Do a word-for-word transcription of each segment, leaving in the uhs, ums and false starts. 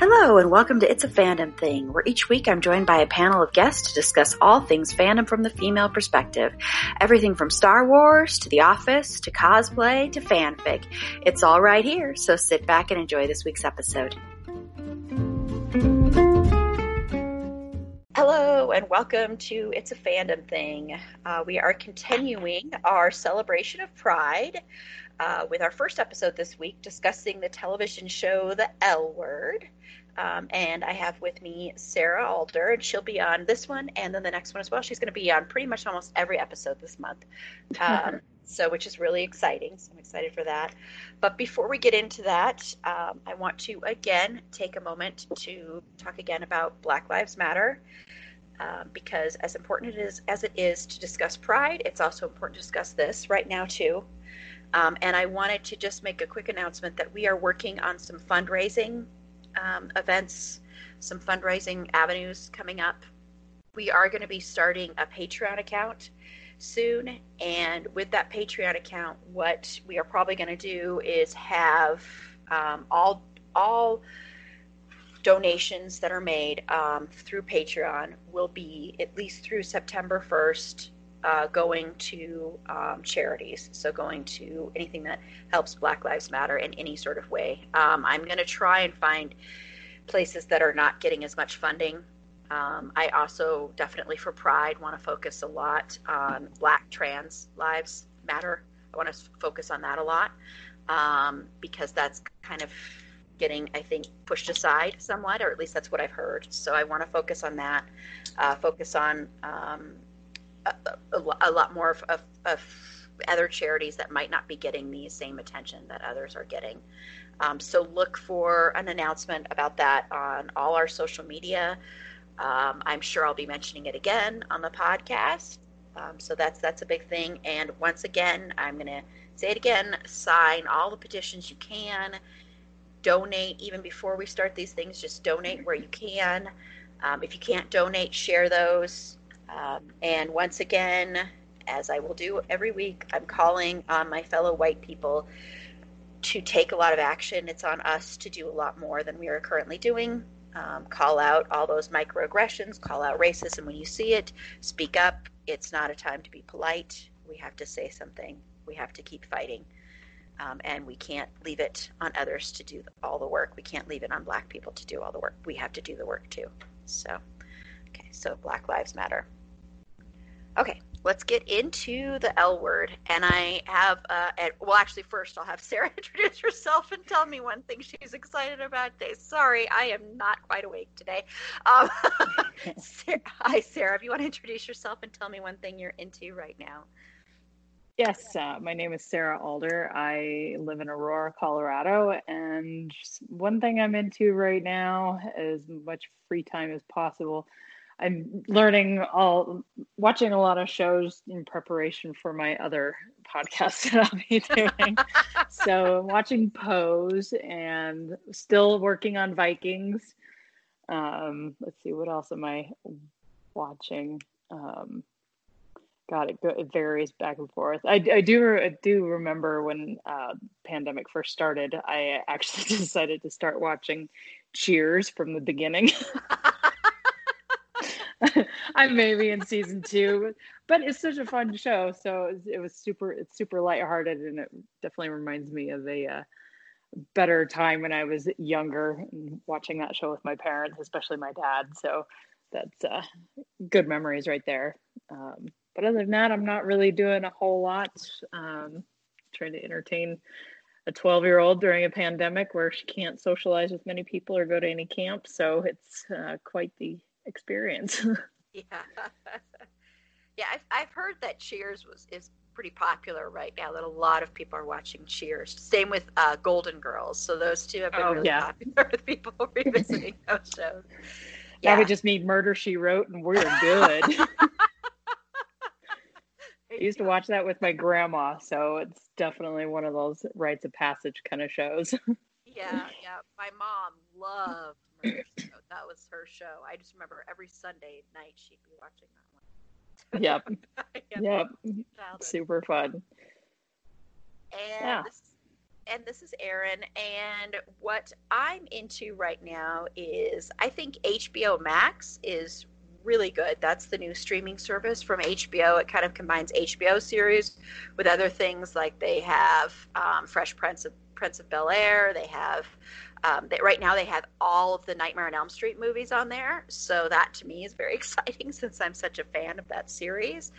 Hello and welcome to It's a Fandom Thing, where each week I'm joined by a panel of guests to discuss all things fandom from the female perspective. Everything from Star Wars, to The Office, to cosplay, to fanfic. It's all right here, so sit back and enjoy this week's episode. Hello and welcome to It's a Fandom Thing. Uh, we are continuing our celebration of Pride uh, with our first episode this week discussing the television show The L Word. Um, and I have with me Sarah Alder, and she'll be on this one and then the next one as well. She's going to be on pretty much almost every episode this month, um, so which is really exciting. So I'm excited for that. But before we get into that, um, I want to again take a moment to talk again about Black Lives Matter, uh, because as important it is as it is to discuss Pride, it's also important to discuss this right now too. Um, and I wanted to just make a quick announcement that we are working on some fundraising Um, events, some fundraising avenues coming up. We are going to be starting a Patreon account soon, and with that Patreon account, what we are probably going to do is have um, all all donations that are made um, through Patreon will be, at least through September first, uh, going to um, charities, so going to anything that helps Black Lives Matter in any sort of way. Um, I'm going to try and find places that are not getting as much funding. Um, I also definitely for Pride want to focus a lot on Black trans lives matter. I want to focus on that a lot um, because that's kind of getting, I think, pushed aside somewhat, or at least that's what I've heard. So I want to focus on that, uh, focus on um, A, a, a lot more of, of, of other charities that might not be getting the same attention that others are getting. Um, so look for an announcement about that on all our social media. Um, I'm sure I'll be mentioning it again on the podcast. Um, so that's that's a big thing. And once again, I'm going to say it again, sign all the petitions you can, donate even before we start these things, just donate where you can. Um, if you can't donate, share those. Um, and once again, as I will do every week, I'm calling on my fellow white people to take a lot of action. It's on us to do a lot more than we are currently doing. Um, call out all those microaggressions, call out racism when you see it, speak up. It's not a time to be polite. We have to say something. We have to keep fighting. Um, and we can't leave it on others to do all the work. We can't leave it on Black people to do all the work. We have to do the work too. So, okay, so Black Lives Matter. Okay, let's get into the L Word, and I have, uh, and, well, actually, first I'll have Sarah introduce herself and tell me one thing she's excited about today. Sorry, I am not quite awake today. Um, Sarah, hi, Sarah. If you want to introduce yourself and tell me one thing you're into right now. Yes, uh, my name is Sarah Alder. I live in Aurora, Colorado, and one thing I'm into right now, as much free time as possible, I'm learning all, watching a lot of shows in preparation for my other podcast that I'll be doing. So watching Pose and still working on Vikings. Um, let's see, what else am I watching? Um, God, it, it varies back and forth. I, I do I do remember when uh, pandemic first started, I actually decided to start watching Cheers from the beginning. I may be in season two, but it's such a fun show. So it was, it was super, it's super lighthearted, and it definitely reminds me of a uh, better time when I was younger and watching that show with my parents, especially my dad. So that's uh, good memories right there. Um, but other than that, I'm not really doing a whole lot. Um, trying to entertain a twelve-year-old during a pandemic where she can't socialize with many people or go to any camp. So it's uh, quite the experience. yeah yeah I've, I've heard that Cheers was is pretty popular right now, that a lot of people are watching Cheers. Same with uh, Golden Girls. So those two have been oh, really yeah. popular with people revisiting those shows. Yeah. That would just mean Murder, She Wrote, and we're good. I used to watch that with my grandma, so it's definitely one of those rites of passage kind of shows. Yeah, yeah. My mom loved Murder, She Wrote. That was her show. I just remember every Sunday night she'd be watching that. Yep. Yep. Super fun. And yeah. this, and this is Erin. And what I'm into right now is I think H B O Max is really good. That's the new streaming service from H B O. It kind of combines H B O series with other things, like they have um, Fresh Prince of Prince of Bel-Air. They have um, that right now. They have all of the Nightmare on Elm Street movies on there, so that to me is very exciting since I'm such a fan of that series.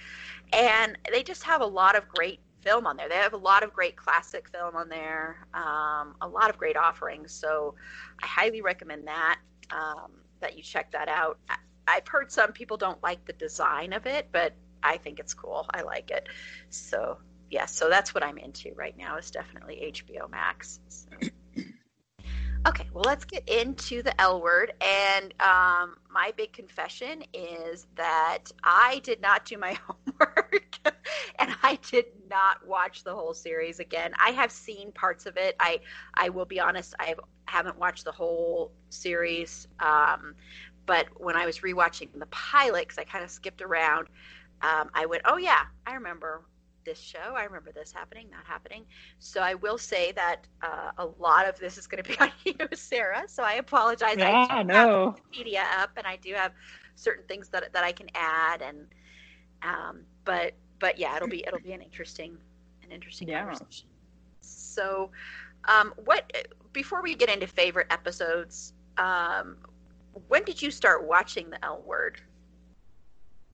And they just have a lot of great film on there. They have a lot of great classic film on there, um, a lot of great offerings. So I highly recommend that um, that you check that out. I, I've heard some people don't like the design of it, but I think it's cool. I like it. So. Yeah, so that's what I'm into right now is definitely H B O Max. So. Okay, well, let's get into the L Word. And um, my big confession is that I did not do my homework and I did not watch the whole series again. I have seen parts of it. I, I will be honest, I haven't watched the whole series. Um, but when I was rewatching the pilot, because I kind of skipped around, um, I went, oh, yeah, I remember this show. I remember this happening, not happening. So I will say that uh, a lot of this is going to be on you, Sarah. So I apologize. Yeah, I do no. have Wikipedia up, and I do have certain things that that I can add. And um, but but yeah, it'll be it'll be an interesting an interesting yeah. conversation. So um, what before we get into favorite episodes, um, when did you start watching The L Word?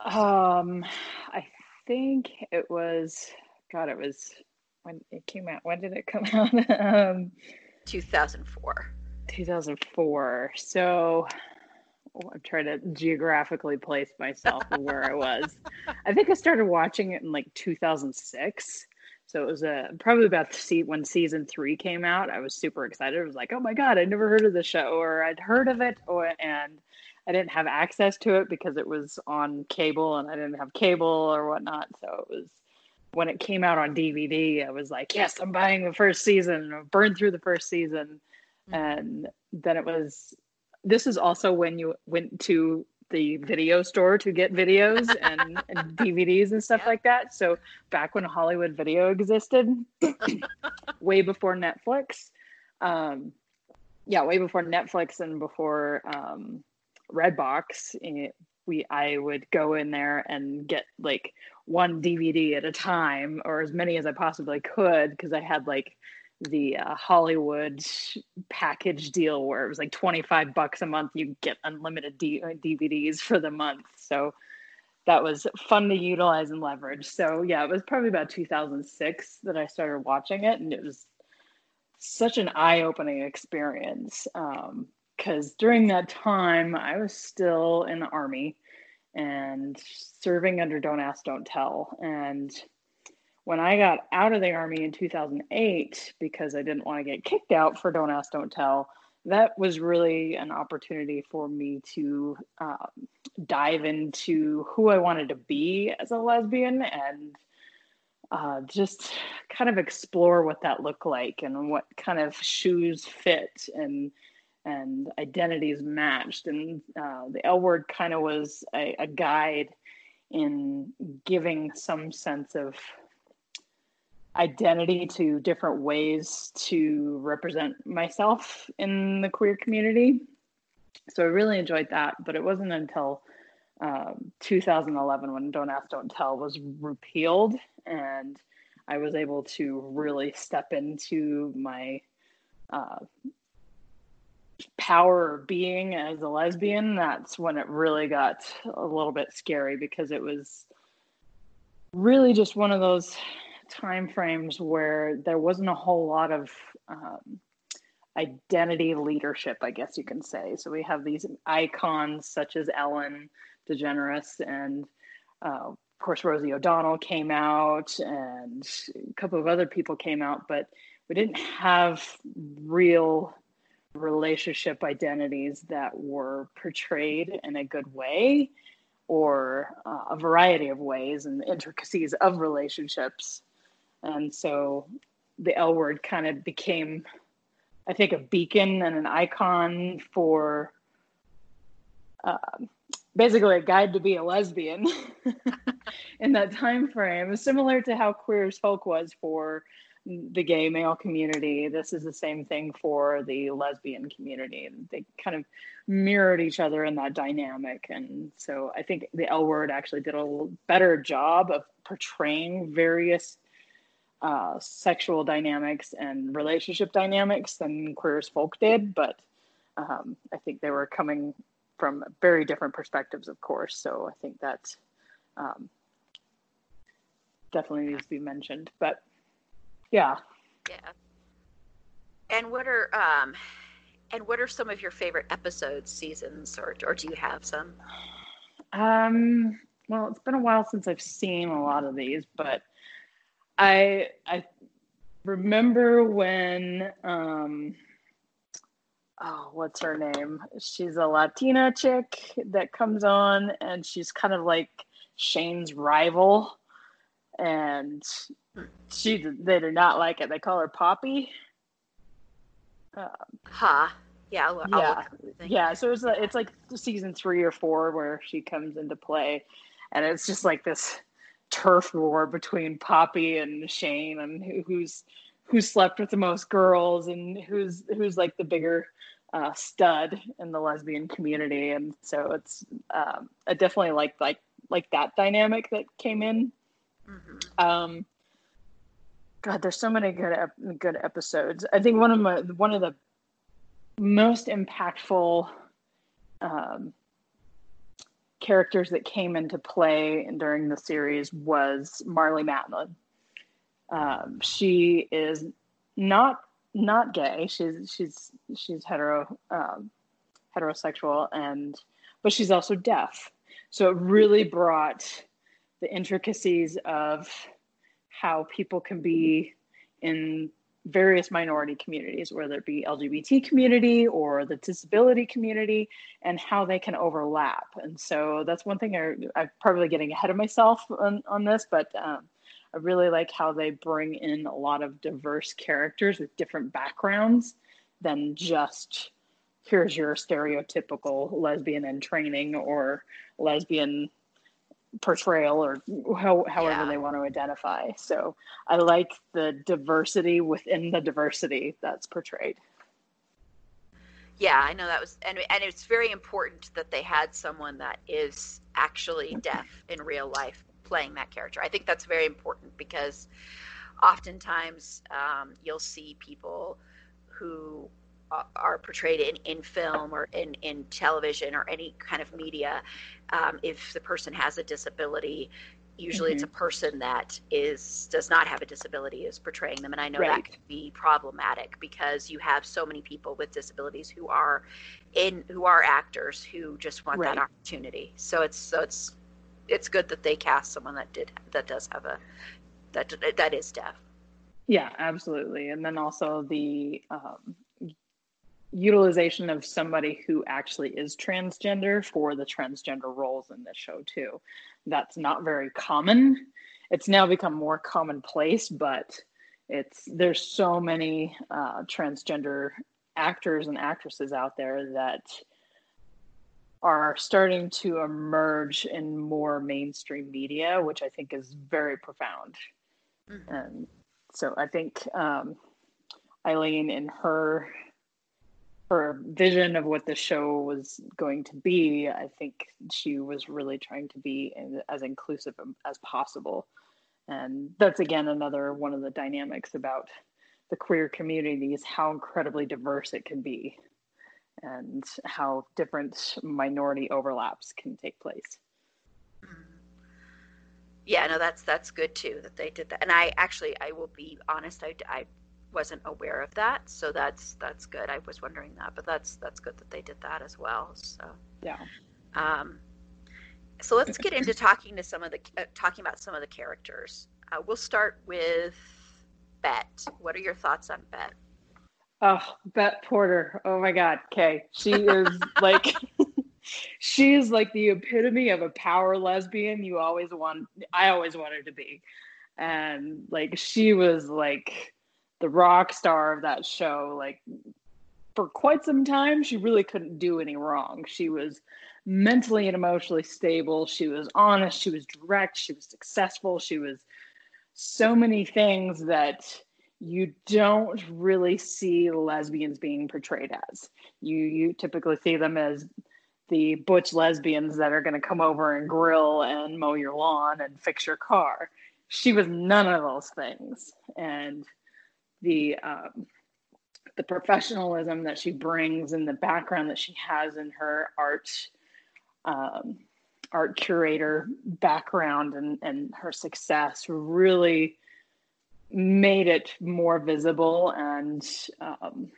Um, I. I think it was God it was when it came out when did it come out um two thousand four so oh, I'm trying to geographically place myself where I was. I think I started watching it in like two thousand six, so it was a probably about see when season three came out. I was super excited. I was like, oh my god, I'd never heard of the show, or I'd heard of it, or and I didn't have access to it because it was on cable and I didn't have cable or whatnot. So it was when it came out on D V D, I was like, yes, I'm buying the first season. I burned through the first season. Mm-hmm. And then it was, this is also when you went to the video store to get videos and, and D V Ds and stuff yeah. like that. So back when Hollywood Video existed, way before Netflix. Um, yeah, way before Netflix and before... Um, Redbox, we I would go in there and get like one D V D at a time, or as many as I possibly could, because I had like the uh, Hollywood package deal where it was like twenty-five bucks a month, you get unlimited D- DVDs for the month. So that was fun to utilize and leverage. So yeah, it was probably about two thousand six that I started watching it, and it was such an eye-opening experience. Um, Because during that time, I was still in the Army and serving under Don't Ask, Don't Tell. And when I got out of the Army in two thousand eight, because I didn't want to get kicked out for Don't Ask, Don't Tell, that was really an opportunity for me to uh, dive into who I wanted to be as a lesbian, and Uh, just kind of explore what that looked like and what kind of shoes fit and and identities matched. And uh, the L Word kind of was a, a guide in giving some sense of identity to different ways to represent myself in the queer community. So I really enjoyed that, but it wasn't until uh, two thousand eleven when Don't Ask, Don't Tell was repealed, and I was able to really step into my uh, power of being as a lesbian. That's when it really got a little bit scary, because it was really just one of those time frames where there wasn't a whole lot of um, identity leadership, I guess you can say. So we have these icons such as Ellen DeGeneres and uh, of course, Rosie O'Donnell came out and a couple of other people came out, but we didn't have real relationship identities that were portrayed in a good way, or uh, a variety of ways and the intricacies of relationships. And so the L Word kind of became, I think, a beacon and an icon for uh, basically a guide to be a lesbian in that time frame, similar to how Queer as Folk was for the gay male community. This is the same thing for the lesbian community. They kind of mirrored each other in that dynamic. And so I think the L Word actually did a better job of portraying various uh, sexual dynamics and relationship dynamics than Queer as Folk did. But um, I think they were coming from very different perspectives, of course. So I think that um, definitely needs to be mentioned. But Yeah. Yeah. And what are um, and what are some of your favorite episodes, seasons, or or do you have some? Um. Well, it's been a while since I've seen a lot of these, but I I remember when um. Oh, what's her name? She's a Latina chick that comes on, and she's kind of like Shane's rival, and she they do not like it. They call her Poppy. Um, huh. Yeah. I'll, yeah. I'll yeah. So it's it's like season three or four where she comes into play, and it's just like this turf war between Poppy and Shane, and who, who's who slept with the most girls, and who's who's like the bigger uh, stud in the lesbian community. And so it's um, I definitely like like like that dynamic that came in. Mm-hmm. Um. God, there's so many good ep- good episodes. I think one of my one of the most impactful um, characters that came into play during the series was Marlee Matlin. Um, she is not not gay. She's she's she's hetero um, heterosexual, and but she's also deaf. So it really brought the intricacies of how people can be in various minority communities, whether it be L G B T community or the disability community, and how they can overlap. And so that's one thing I, I'm probably getting ahead of myself on, on this, but um, I really like how they bring in a lot of diverse characters with different backgrounds than just here's your stereotypical lesbian in training or lesbian portrayal, or how, however yeah. they want to identify. So I like the diversity within the diversity that's portrayed. Yeah, I know that was, and and it's very important that they had someone that is actually deaf in real life playing that character. I think that's very important because oftentimes um, you'll see people who are portrayed in, in film or in, in television or any kind of media. Um, if the person has a disability, usually mm-hmm. it's a person that is does not have a disability is portraying them. And I know right. that can be problematic because you have so many people with disabilities who are in who are actors who just want right. that opportunity. So it's so it's it's good that they cast someone that did that does have a that that is deaf. Yeah, absolutely. And then also the um, utilization of somebody who actually is transgender for the transgender roles in this show too. That's not very common. It's now become more commonplace, but it's there's so many uh, transgender actors and actresses out there that are starting to emerge in more mainstream media, which I think is very profound. Mm-hmm. And so I think um, Ilene in her her vision of what the show was going to be, I think she was really trying to be as inclusive as possible. And that's, again, another one of the dynamics about the queer community is how incredibly diverse it can be and how different minority overlaps can take place. Yeah, no, that's that's good, too, that they did that. And I actually, I will be honest, I, I wasn't aware of that, so that's that's good. I was wondering that, but that's that's good that they did that as well. So yeah, um, So let's get into talking to some of the uh, talking about some of the characters. Uh, we'll start with Bette. What are your thoughts on Bette? Oh, Bette Porter. Oh my God, Kay. She is like she is like the epitome of a power lesbian. You always want. I always wanted to be, and like she was like the rock star of that show. Like for quite some time, she really couldn't do any wrong. She was mentally and emotionally stable. She was honest. She was direct. She was successful. She was so many things that you don't really see lesbians being portrayed as. You you typically see them as the butch lesbians that are going to come over and grill and mow your lawn and fix your car. She was none of those things. And the um, the professionalism that she brings and the background that she has in her art um, art curator background and, and her success really made it more visible and um,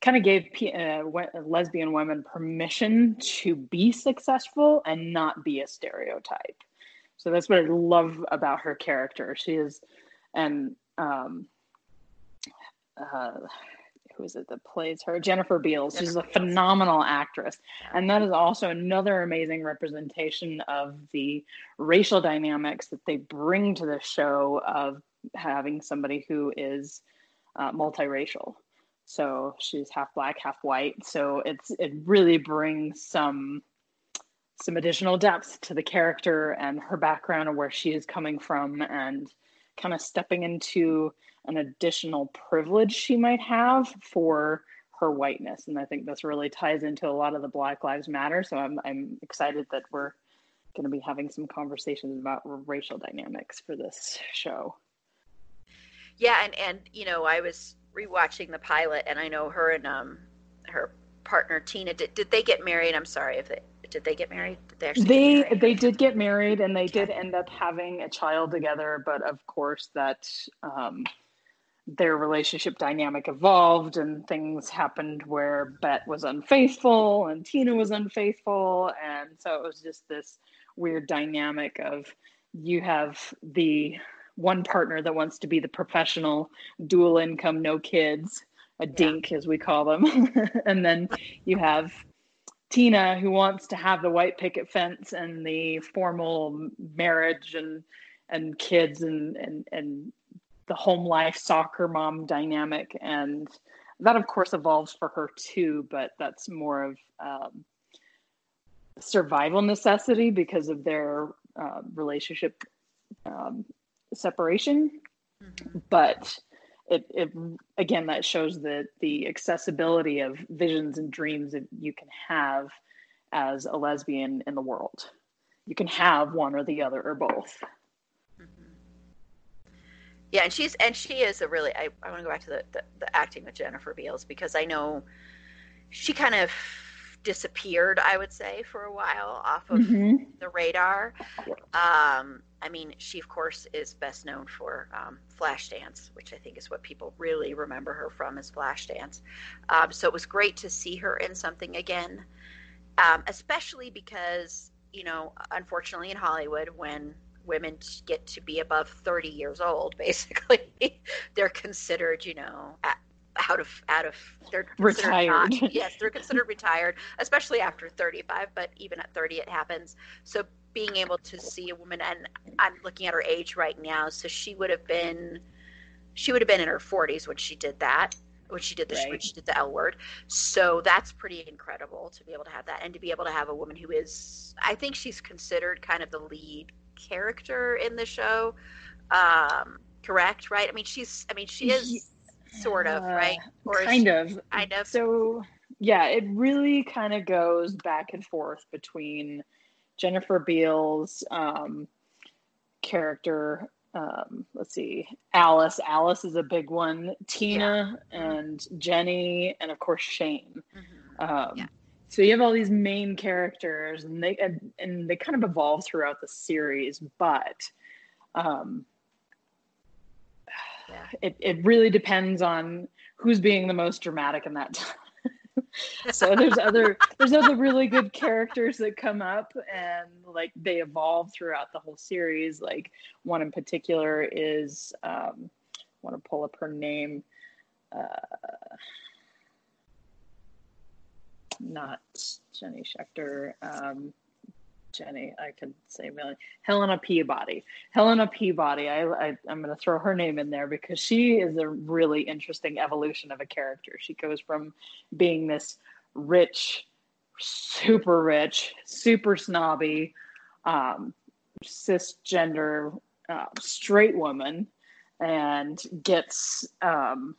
kind of gave P- uh, we- lesbian women permission to be successful and not be a stereotype. So that's what I love about her character. She is, and um, uh, who is it that plays her? Jennifer Beals. Jennifer She's a Beals. phenomenal actress. And that is also another amazing representation of the racial dynamics that they bring to the show of having somebody who is uh, multiracial. So she's half black, half white. So it's it really brings some some additional depth to the character and her background and where she is coming from and kind of stepping into an additional privilege she might have for her whiteness. And I think this really ties into a lot of the Black Lives Matter. So I'm I'm excited that we're going to be having some conversations about racial dynamics for this show. Yeah, and, and you know, I was rewatching the pilot, and I know her and um her partner Tina did did they get married? I'm sorry if they did they get married? Did they actually they get married? They did get married, and they did end up having a child together. But of course, that um, their relationship dynamic evolved, and things happened where Bette was unfaithful, and Tina was unfaithful, and so it was just this weird dynamic of you have the one partner that wants to be the professional, dual income, no kids, a yeah. dink as we call them. And then you have Tina who wants to have the white picket fence and the formal marriage and and kids and, and, and the home life soccer mom dynamic. And that of course evolves for her too, but that's more of um, survival necessity because of their uh, relationship um, separation. Mm-hmm. But it, it again that shows that the accessibility of visions and dreams that you can have as a lesbian in the world. You can have one or the other or both. Mm-hmm. Yeah, and she's and she is a really I, I want to go back to the, the, the acting with Jennifer Beals because I know she kind of disappeared, I would say, for a while off of mm-hmm. the radar. Um, I mean, she, of course, is best known for um, Flashdance, which I think is what people really remember her from is Flashdance. Um, so it was great to see her in something again, um, especially because, you know, unfortunately in Hollywood, when women get to be above thirty years old, basically, they're considered, you know, at, out of out of they're retired not, yes they're considered retired, especially after thirty-five, but even at thirty it happens. So being able to see a woman, and I'm looking at her age right now, so she would have been she would have been in her forties when she did that when she did the right. when she did the L Word. So that's pretty incredible to be able to have that, and to be able to have a woman who is, I think she's considered kind of the lead character in the show, um correct right I mean she's I mean she is yeah. Sort of, right? Or kind of. Kind of. So, yeah, it really kind of goes back and forth between Jennifer Beals' um, character. Um, let's see, Alice. Alice is a big one. Tina yeah. and Jenny, and of course Shane. Mm-hmm. Um, yeah. So you have all these main characters, and they and, and they kind of evolve throughout the series, but. Um, It it really depends on who's being the most dramatic in that time. So there's other there's other really good characters that come up, and like they evolve throughout the whole series. Like one in particular is um I want to pull up her name. Uh, not Jenny Schecter. Um, Jenny, I could say million. Helena Peabody. Helena Peabody. I, I, I'm going to throw her name in there because she is a really interesting evolution of a character. She goes from being this rich, super rich, super snobby, um, cisgender, uh, straight woman, and gets um,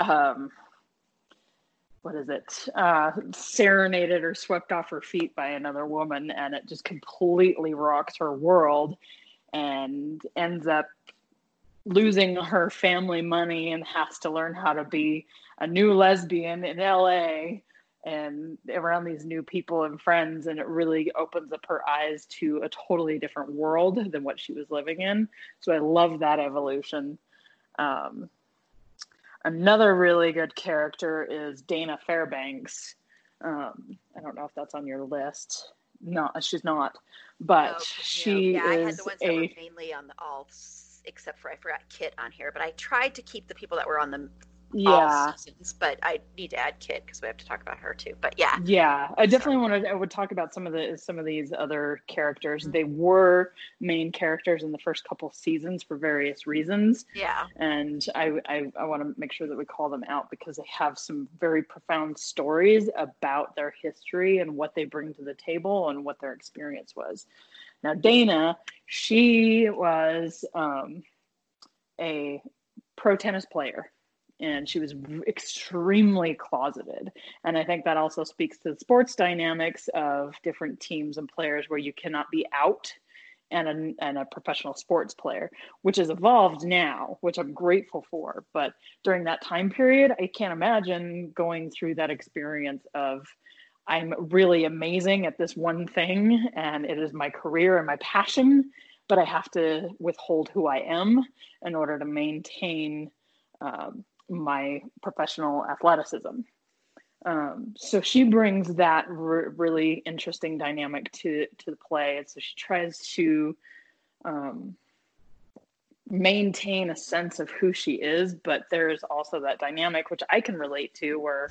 um, what is it? Uh, serenaded or swept off her feet by another woman, and it just completely rocks her world, and ends up losing her family money and has to learn how to be a new lesbian in L A and around these new people and friends. And it really opens up her eyes to a totally different world than what she was living in. So I love that evolution. Um, Another really good character is Dana Fairbanks. Um, I don't know if that's on your list. No, she's not. But oh, she no. yeah, is I had the ones a... that were mainly on the all, except for I forgot Kit on here. But I tried to keep the people that were on the yeah. all seasons. But I need to add Kit because we have to talk about her too. But yeah, yeah, I definitely wanted. I would talk about some of the some of these other characters. Mm-hmm. They were main characters in the first couple seasons for various reasons. Yeah, and I I, I want to make sure that we call them out because they have some very profound stories about their history and what they bring to the table and what their experience was. Now Dana, she was um, a pro tennis player. And she was extremely closeted. And I think that also speaks to the sports dynamics of different teams and players where you cannot be out and a, and a professional sports player, which has evolved now, which I'm grateful for. But during that time period, I can't imagine going through that experience of I'm really amazing at this one thing and it is my career and my passion, but I have to withhold who I am in order to maintain um, my professional athleticism. Um, so she brings that r- really interesting dynamic to, to the play. And so she tries to um, maintain a sense of who she is, but there's also that dynamic, which I can relate to, where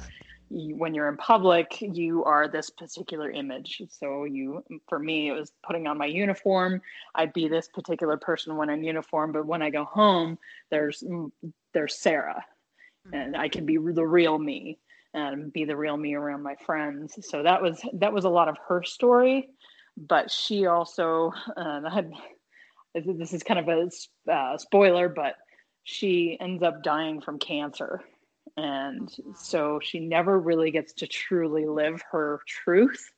you, when you're in public, you are this particular image. So you, for me, it was putting on my uniform. I'd be this particular person when I'm uniform, but when I go home, there's, there's Sarah. And I can be the real me and be the real me around my friends. So that was that was a lot of her story, but she also um, had, this is kind of a uh, spoiler, but she ends up dying from cancer, and so she never really gets to truly live her truth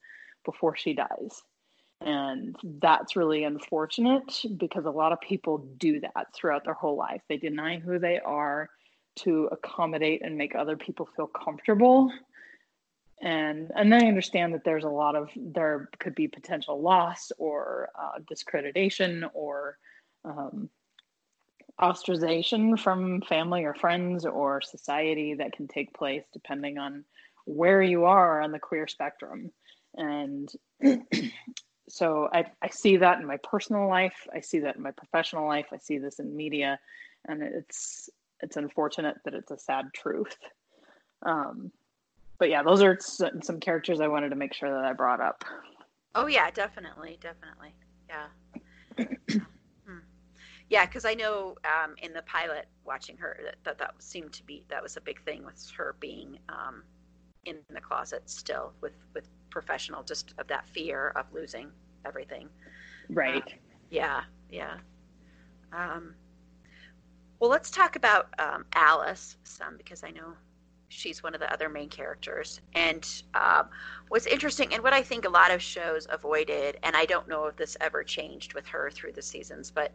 before she dies. And that's really unfortunate because a lot of people do that throughout their whole life. They deny who they are to accommodate and make other people feel comfortable. And and I understand that there's a lot of, there could be potential loss or uh, discreditation or um, ostracization from family or friends or society that can take place depending on where you are on the queer spectrum. And so I, I see that in my personal life. I see that in my professional life. I see this in media, and it's, It's unfortunate that it's a sad truth. Um, but yeah, those are some characters I wanted to make sure that I brought up. Oh yeah, definitely. Definitely. Yeah. hmm. Yeah. Cause I know um, in the pilot watching her, that, that, that seemed to be, that was a big thing with her being um, in the closet still with, with professional, just of that fear of losing everything. Right. Um, yeah. Yeah. Um, Well, let's talk about um, Alice some, because I know she's one of the other main characters. And um, what's interesting, and what I think a lot of shows avoided, and I don't know if this ever changed with her through the seasons, but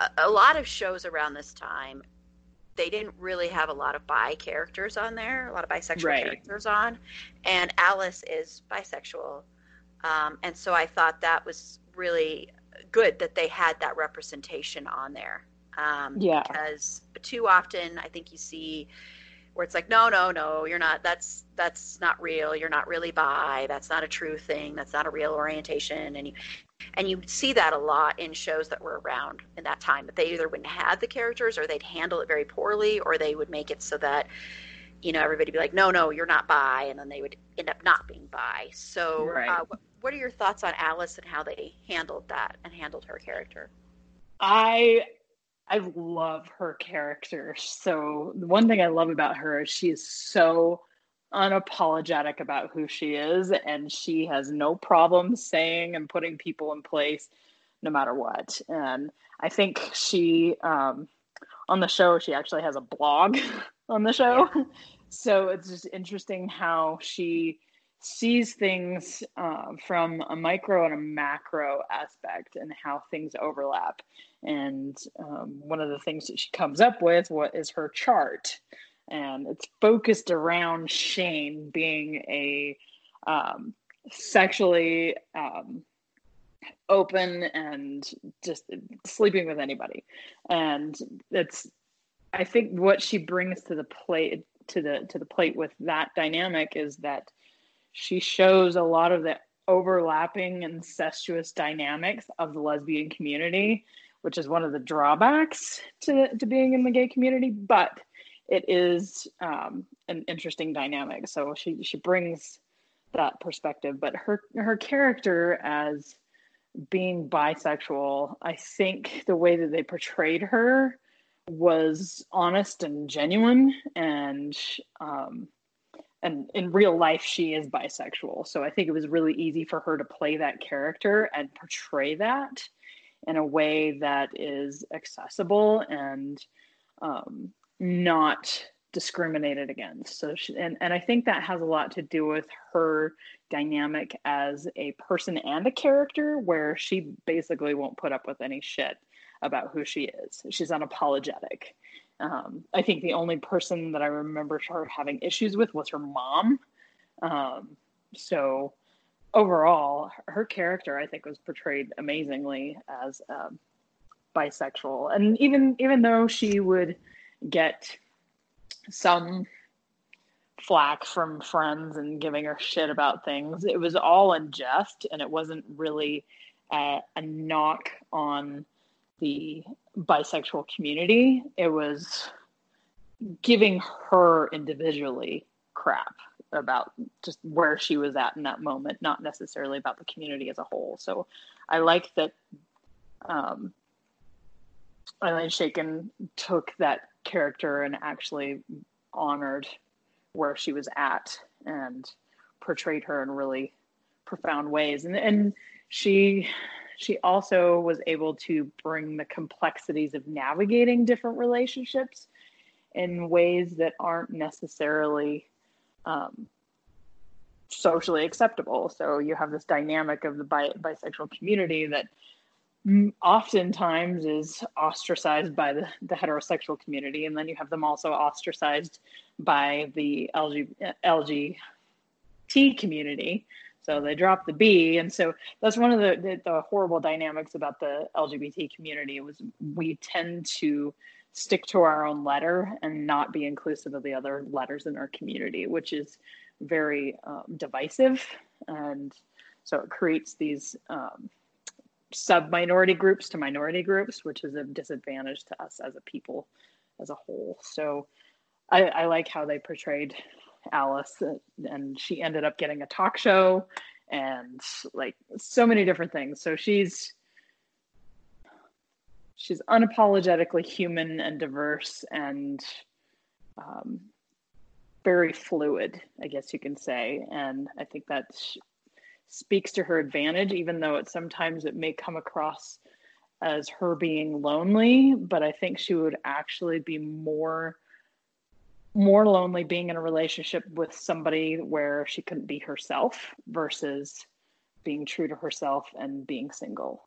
a, a lot of shows around this time, they didn't really have a lot of bi characters on there, a lot of bisexual right. characters on. And Alice is bisexual. Um, and so I thought that was really good that they had that representation on there. Um, yeah. Because too often I think you see where it's like, no, no, no, you're not, that's, that's not real. You're not really bi. That's not a true thing. That's not a real orientation. And you, and you see that a lot in shows that were around in that time, that they either wouldn't have the characters, or they'd handle it very poorly, or they would make it so that, you know, everybody would be like, no, no, you're not bi. And then they would end up not being bi. So right. uh, what, what are your thoughts on Alice and how they handled that and handled her character? I, I love her character. So the one thing I love about her is she is so unapologetic about who she is, and she has no problem saying and putting people in place no matter what. And I think she, um, on the show, she actually has a blog on the show. Yeah. So it's just interesting how she sees things uh, from a micro and a macro aspect, and how things overlap. And um, one of the things that she comes up with what is her chart, and it's focused around Shane being a um, sexually um, open and just sleeping with anybody. And it's, I think, what she brings to the plate to the to the plate with that dynamic is that she shows a lot of the overlapping incestuous dynamics of the lesbian community, which is one of the drawbacks to, to being in the gay community, but it is um, an interesting dynamic. So she, she brings that perspective, but her, her character as being bisexual, I think the way that they portrayed her was honest and genuine, and, um, and in real life, she is bisexual. So I think it was really easy for her to play that character and portray that in a way that is accessible and um, not discriminated against. So, she, and, and I think that has a lot to do with her dynamic as a person and a character, where she basically won't put up with any shit about who she is. She's unapologetic. Um, I think the only person that I remember her having issues with was her mom. Um, so overall, her character, I think, was portrayed amazingly as um, bisexual. And even even though she would get some flack from friends and giving her shit about things, it was all in jest, and it wasn't really a, a knock on the bisexual community. It was giving her individually crap about just where she was at in that moment, not necessarily about the community as a whole. So I like that um, Ilene Chaiken took that character and actually honored where she was at and portrayed her in really profound ways. And, and she... She also was able to bring the complexities of navigating different relationships in ways that aren't necessarily um, socially acceptable. So you have this dynamic of the bi- bisexual community that oftentimes is ostracized by the, the heterosexual community. And then you have them also ostracized by the L G B T community. So they dropped the B, and so that's one of the, the, the horrible dynamics about the L G B T community, was we tend to stick to our own letter and not be inclusive of the other letters in our community, which is very um, divisive. And so it creates these um, sub-minority groups to minority groups, which is a disadvantage to us as a people as a whole. So I, I like how they portrayed Alice, and she ended up getting a talk show and like so many different things. So she's she's unapologetically human and diverse and um, very fluid, I guess you can say. And I think that speaks to her advantage, even though it sometimes it may come across as her being lonely, but I think she would actually be more more lonely being in a relationship with somebody where she couldn't be herself versus being true to herself and being single.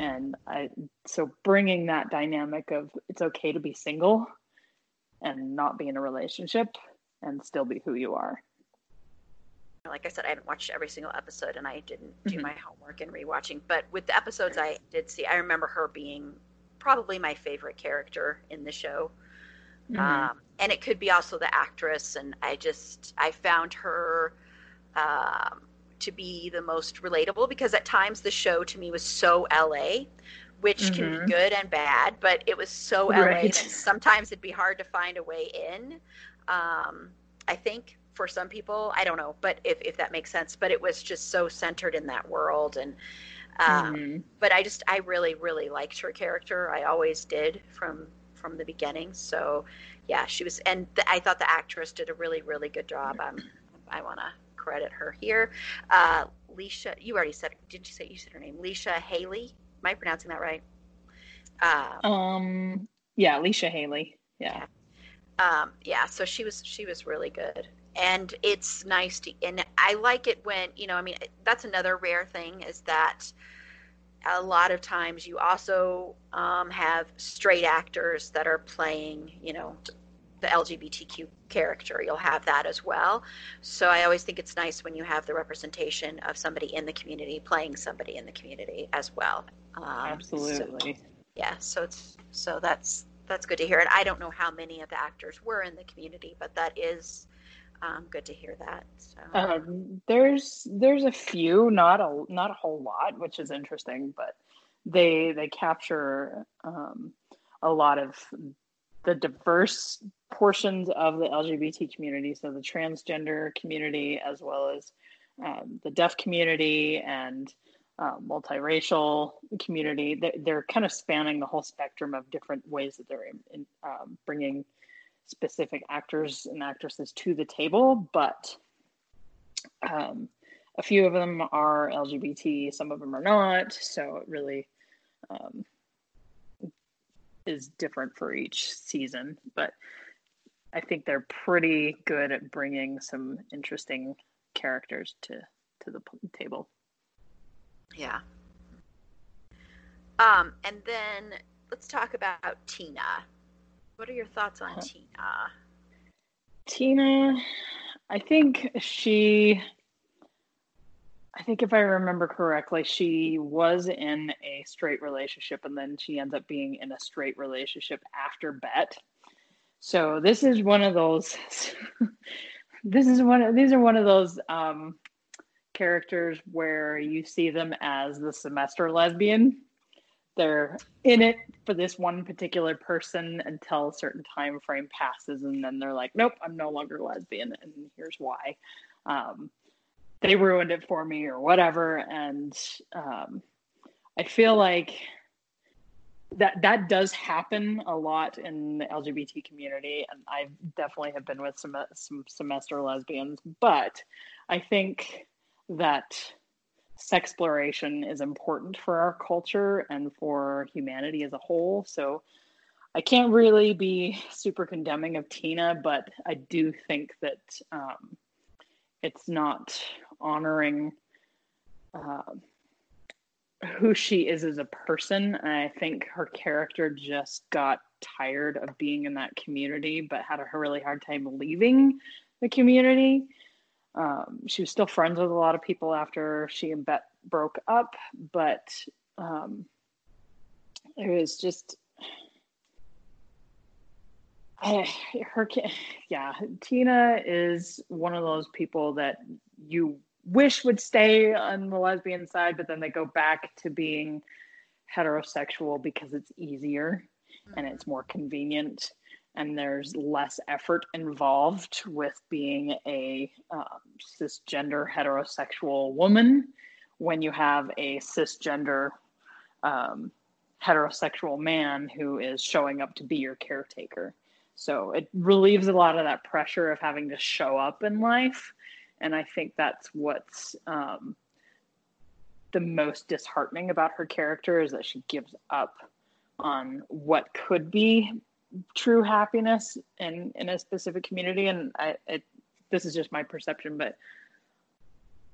And I, so bringing that dynamic of it's okay to be single and not be in a relationship and still be who you are. Like I said, I haven't watched every single episode, and I didn't do mm-hmm. my homework in rewatching, but with the episodes I did see, I remember her being probably my favorite character in the show. Mm-hmm. Um, and it could be also the actress. And I just, I found her um, to be the most relatable, because at times the show to me was so L A, which mm-hmm. can be good and bad, but it was so L A right. that sometimes it'd be hard to find a way in. Um, I think for some people, I don't know, but if, if that makes sense, but it was just so centered in that world. And, um, mm-hmm. but I just, I really, really liked her character. I always did from, from the beginning. So yeah, she was, and th- I thought the actress did a really, really good job. Um, I want to credit her here. Uh, Leisha, you already said, did you say, you said her name? Leisha Haley. Am I pronouncing that right? Um, um yeah, Leisha Haley. Yeah. yeah. Um, yeah, so she was she was really good, and it's nice to, and I like it when, you know, I mean, that's another rare thing, is that a lot of times you also um, have straight actors that are playing, you know, the L G B T Q character. You'll have that as well. So I always think it's nice when you have the representation of somebody in the community playing somebody in the community as well. Um, Absolutely. So, yeah, so it's so that's. That's good to hear. And I don't know how many of the actors were in the community, but that is um, good to hear that. So. Um, there's there's a few, not a not a whole lot, which is interesting, but they they capture um, a lot of the diverse portions of the L G B T community, so the transgender community, as well as um, the deaf community and Uh, multiracial community. They're, they're kind of spanning the whole spectrum of different ways that they're in, in, uh, bringing specific actors and actresses to the table, but um, a few of them are L G B T, some of them are not, so it really um, is different for each season, but I think they're pretty good at bringing some interesting characters to, to the table. Yeah. Um, and then let's talk about Tina. What are your thoughts on uh, Tina? Tina, I think she, I think if I remember correctly, she was in a straight relationship, and then she ends up being in a straight relationship after Bette. So this is one of those, this is one of, these are one of those, um, characters where you see them as the semester lesbian. They're in it for this one particular person until a certain time frame passes, and then they're like, nope, I'm no longer lesbian, and here's why. Um, they ruined it for me or whatever. And um, I feel like that that does happen a lot in the L G B T community, and I definitely have been with some, some semester lesbians, but I think that sexploration is important for our culture and for humanity as a whole. So I can't really be super condemning of Tina, but I do think that um, it's not honoring uh, who she is as a person. And I think her character just got tired of being in that community, but had a really hard time leaving the community. Um, she was still friends with a lot of people after she and Bette broke up, but um, it was just I, her. Yeah, Tina is one of those people that you wish would stay on the lesbian side, but then they go back to being heterosexual because it's easier and it's more convenient. And there's less effort involved with being a uh, cisgender heterosexual woman when you have a cisgender um, heterosexual man who is showing up to be your caretaker. So it relieves a lot of that pressure of having to show up in life. And I think that's what's um, the most disheartening about her character, is that she gives up on what could be true happiness in in a specific community. And I it, this is just my perception, but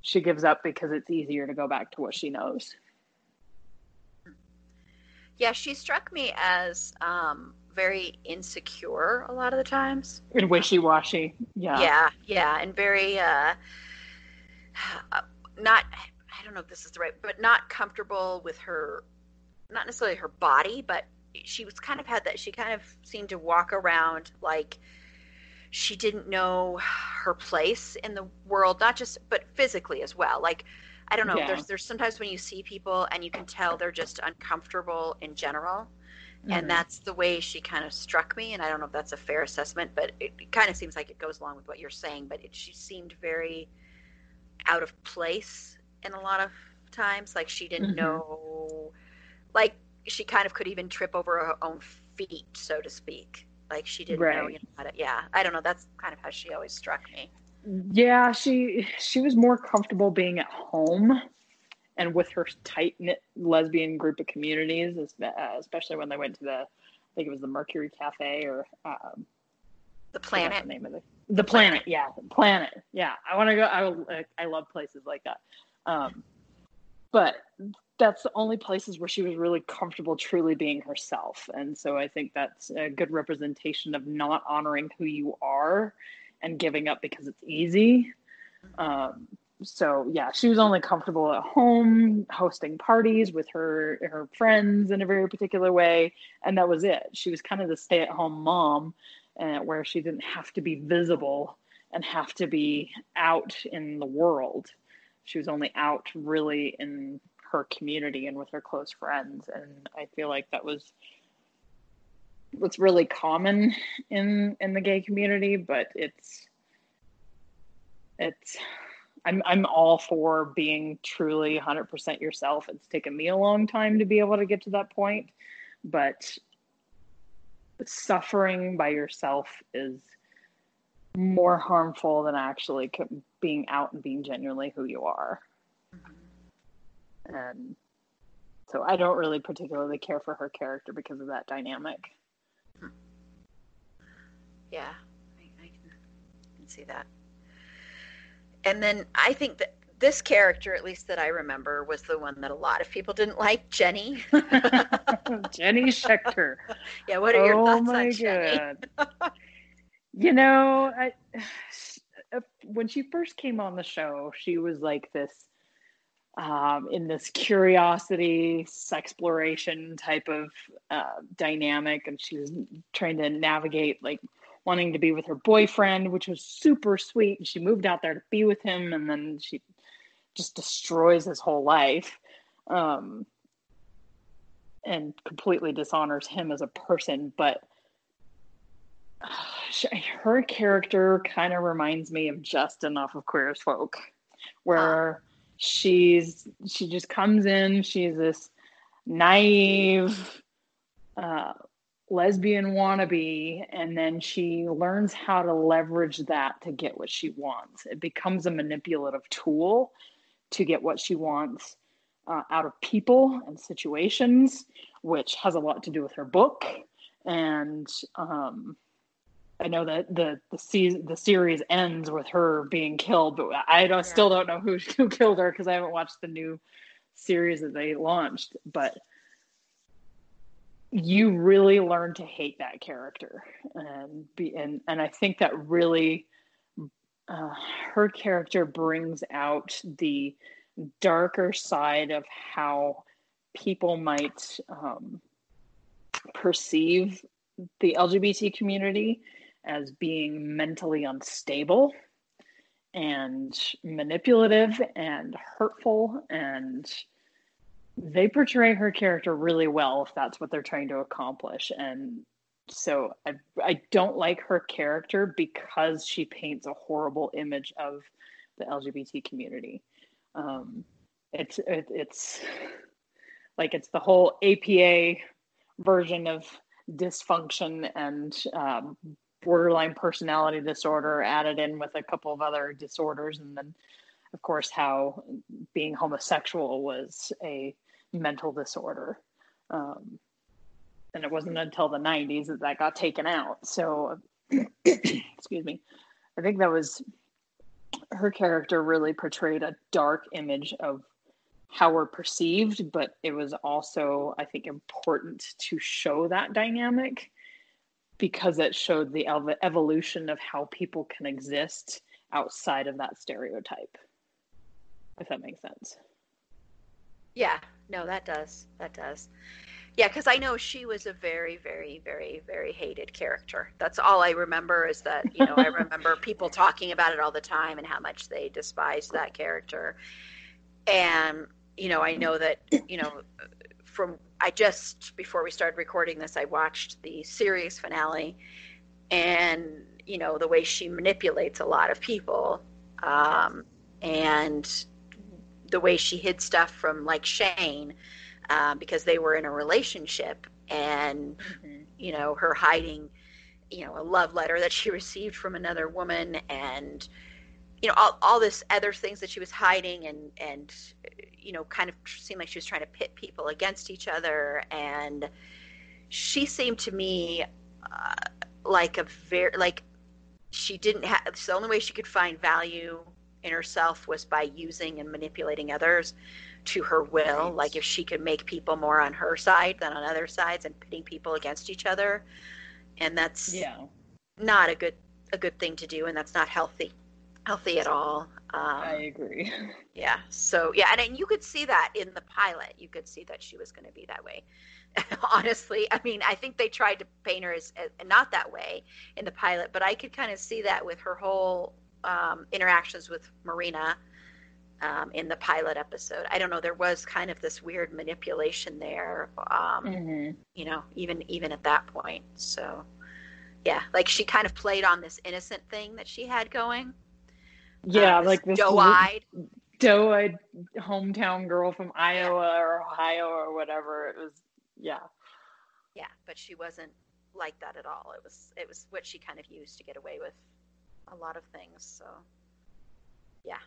she gives up because it's easier to go back to what she knows. Yeah, she struck me as um very insecure a lot of the times, and wishy-washy. Yeah, yeah, yeah, and very uh not, I don't know if this is the right, but not comfortable with her, not necessarily her body, but she was kind of had that, she kind of seemed to walk around like she didn't know her place in the world, not just, but physically as well. Like, I don't know, yeah. there's, there's sometimes when you see people and you can tell they're just uncomfortable in general. Mm-hmm. And that's the way she kind of struck me. And I don't know if that's a fair assessment, but it, it kind of seems like it goes along with what you're saying, but it, she seemed very out of place in a lot of times. Like she didn't mm-hmm. know, like she kind of could even trip over her own feet, so to speak. Like she didn't right. know, you know how to, yeah, I don't know. That's kind of how she always struck me. Yeah. She, she was more comfortable being at home and with her tight knit lesbian group of communities, especially when they went to the, I think it was the Mercury Cafe or um, the Planet. The name of the the, the planet. planet, yeah, the Planet, yeah. I want to go. I I love places like that, um, but that's the only places where she was really comfortable, truly being herself. And so I think that's a good representation of not honoring who you are and giving up because it's easy. Um, So yeah, she was only comfortable at home, hosting parties with her her friends in a very particular way, and that was it. She was kind of the stay-at-home mom, uh, where she didn't have to be visible and have to be out in the world. She was only out really in her community and with her close friends, and I feel like that was what's really common in in the gay community. But it's it's. I'm I'm all for being truly one hundred percent yourself. It's taken me a long time to be able to get to that point, but suffering by yourself is more harmful than actually being out and being genuinely who you are. And so I don't really particularly care for her character because of that dynamic. Yeah, I, I can see that. And then I think that this character, at least that I remember, was the one that a lot of people didn't like, Jenny. Jenny Schecter. Yeah, what are your oh thoughts on Jenny? Oh, my God. You know, I, when she first came on the show, she was like this, um, in this curiosity, sexploration type of uh, dynamic. And she was trying to navigate, like, wanting to be with her boyfriend, which was super sweet. And she moved out there to be with him. And then she just destroys his whole life, um, and completely dishonors him as a person. But uh, she, her character kind of reminds me of Justin off of Queer as Folk, where she's, she just comes in, she's this naive, uh, lesbian wannabe, and then she learns how to leverage that to get what she wants. It becomes a manipulative tool to get what she wants uh, out of people and situations, which has a lot to do with her book. And um, I know that the the, se- the series ends with her being killed, but I don't, yeah. still don't know who, who killed her because I haven't watched the new series that they launched. But you really learn to hate that character, and be, and, and I think that really uh, her character brings out the darker side of how people might um, perceive the L G B T community as being mentally unstable and manipulative and hurtful, and they portray her character really well if that's what they're trying to accomplish. And so I, I don't like her character because she paints a horrible image of the L G B T community. Um, it's, it, it's like, it's the whole A P A version of dysfunction and um, borderline personality disorder added in with a couple of other disorders. And then, of course, how being homosexual was a mental disorder. Um, and it wasn't until the nineties that that got taken out. So, excuse me. I think that was, her character really portrayed a dark image of how we're perceived, but it was also, I think, important to show that dynamic because it showed the ev- evolution of how people can exist outside of that stereotype. If that makes sense. Yeah, no, that does. That does. Yeah, because I know she was a very, very, very, very hated character. That's all I remember is that, you know, I remember people talking about it all the time and how much they despised that character. And, you know, I know that, you know, from I just, before we started recording this, I watched the series finale and, you know, the way she manipulates a lot of people um, and the way she hid stuff from, like, Shane. Um, because they were in a relationship and, mm-hmm. you know, her hiding, you know, a love letter that she received from another woman and, you know, all, all this other things that she was hiding and, and, you know, kind of seemed like she was trying to pit people against each other. And she seemed to me uh, like a very, like she didn't have, the only way she could find value in herself was by using and manipulating others to her will, right. Like if she could make people more on her side than on other sides and pitting people against each other. And that's yeah. not a good a good thing to do, and that's not healthy healthy at all. Um, I agree. Yeah. So, yeah, and, and you could see that in the pilot. You could see that she was going to be that way. Honestly, I mean, I think they tried to paint her as, as not that way in the pilot, but I could kind of see that with her whole um, interactions with Marina. Um, in the pilot episode, I don't know. There was kind of this weird manipulation there, um, mm-hmm. you know, even even at that point. So, yeah, like she kind of played on this innocent thing that she had going. Yeah, um, this like this doe-eyed, doe-eyed hometown girl from Iowa yeah. or Ohio or whatever. It was, yeah, yeah, but she wasn't like that at all. It was it was what she kind of used to get away with a lot of things. So, yeah.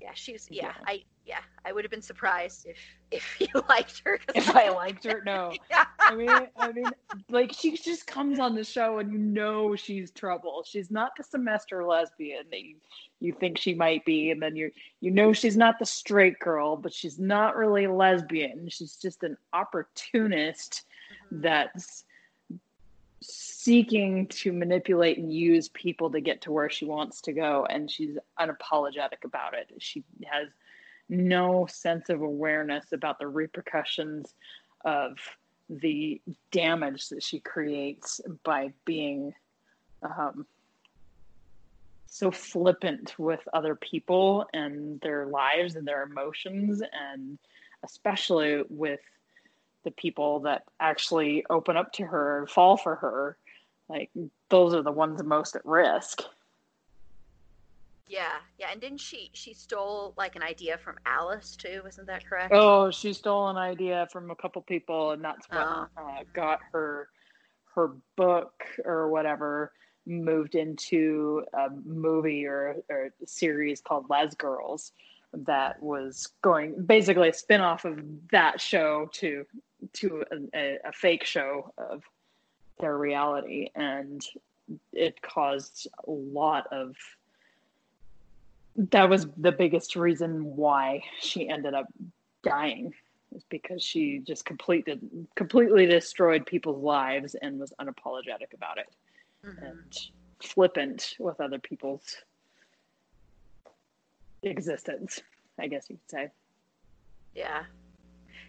Yeah, she's. Yeah, yeah, I. Yeah, I would have been surprised if if you liked her. If I liked her, no. yeah. I mean, I mean, like she just comes on the show and you know she's trouble. She's not the semester lesbian that you, you think she might be, and then you you know she's not the straight girl, but she's not really lesbian. She's just an opportunist mm-hmm. that's seeking to manipulate and use people to get to where she wants to go, and she's unapologetic about it. She has no sense of awareness about the repercussions of the damage that she creates by being um, so flippant with other people and their lives and their emotions, and especially with the people that actually open up to her and fall for her. Like, those are the ones most at risk. Yeah, yeah, and didn't she, she stole, like, an idea from Alice, too? Wasn't that correct? Oh, she stole an idea from a couple people, and that's what oh. uh, got her, her book or whatever moved into a movie or, or a series called Les Girls that was going, basically a spinoff of that show to, to a, a fake show of their reality, and it caused a lot of that was the biggest reason why she ended up dying, is because she just completed completely destroyed people's lives and was unapologetic about it mm-hmm. and flippant with other people's existence, I guess you could say. Yeah.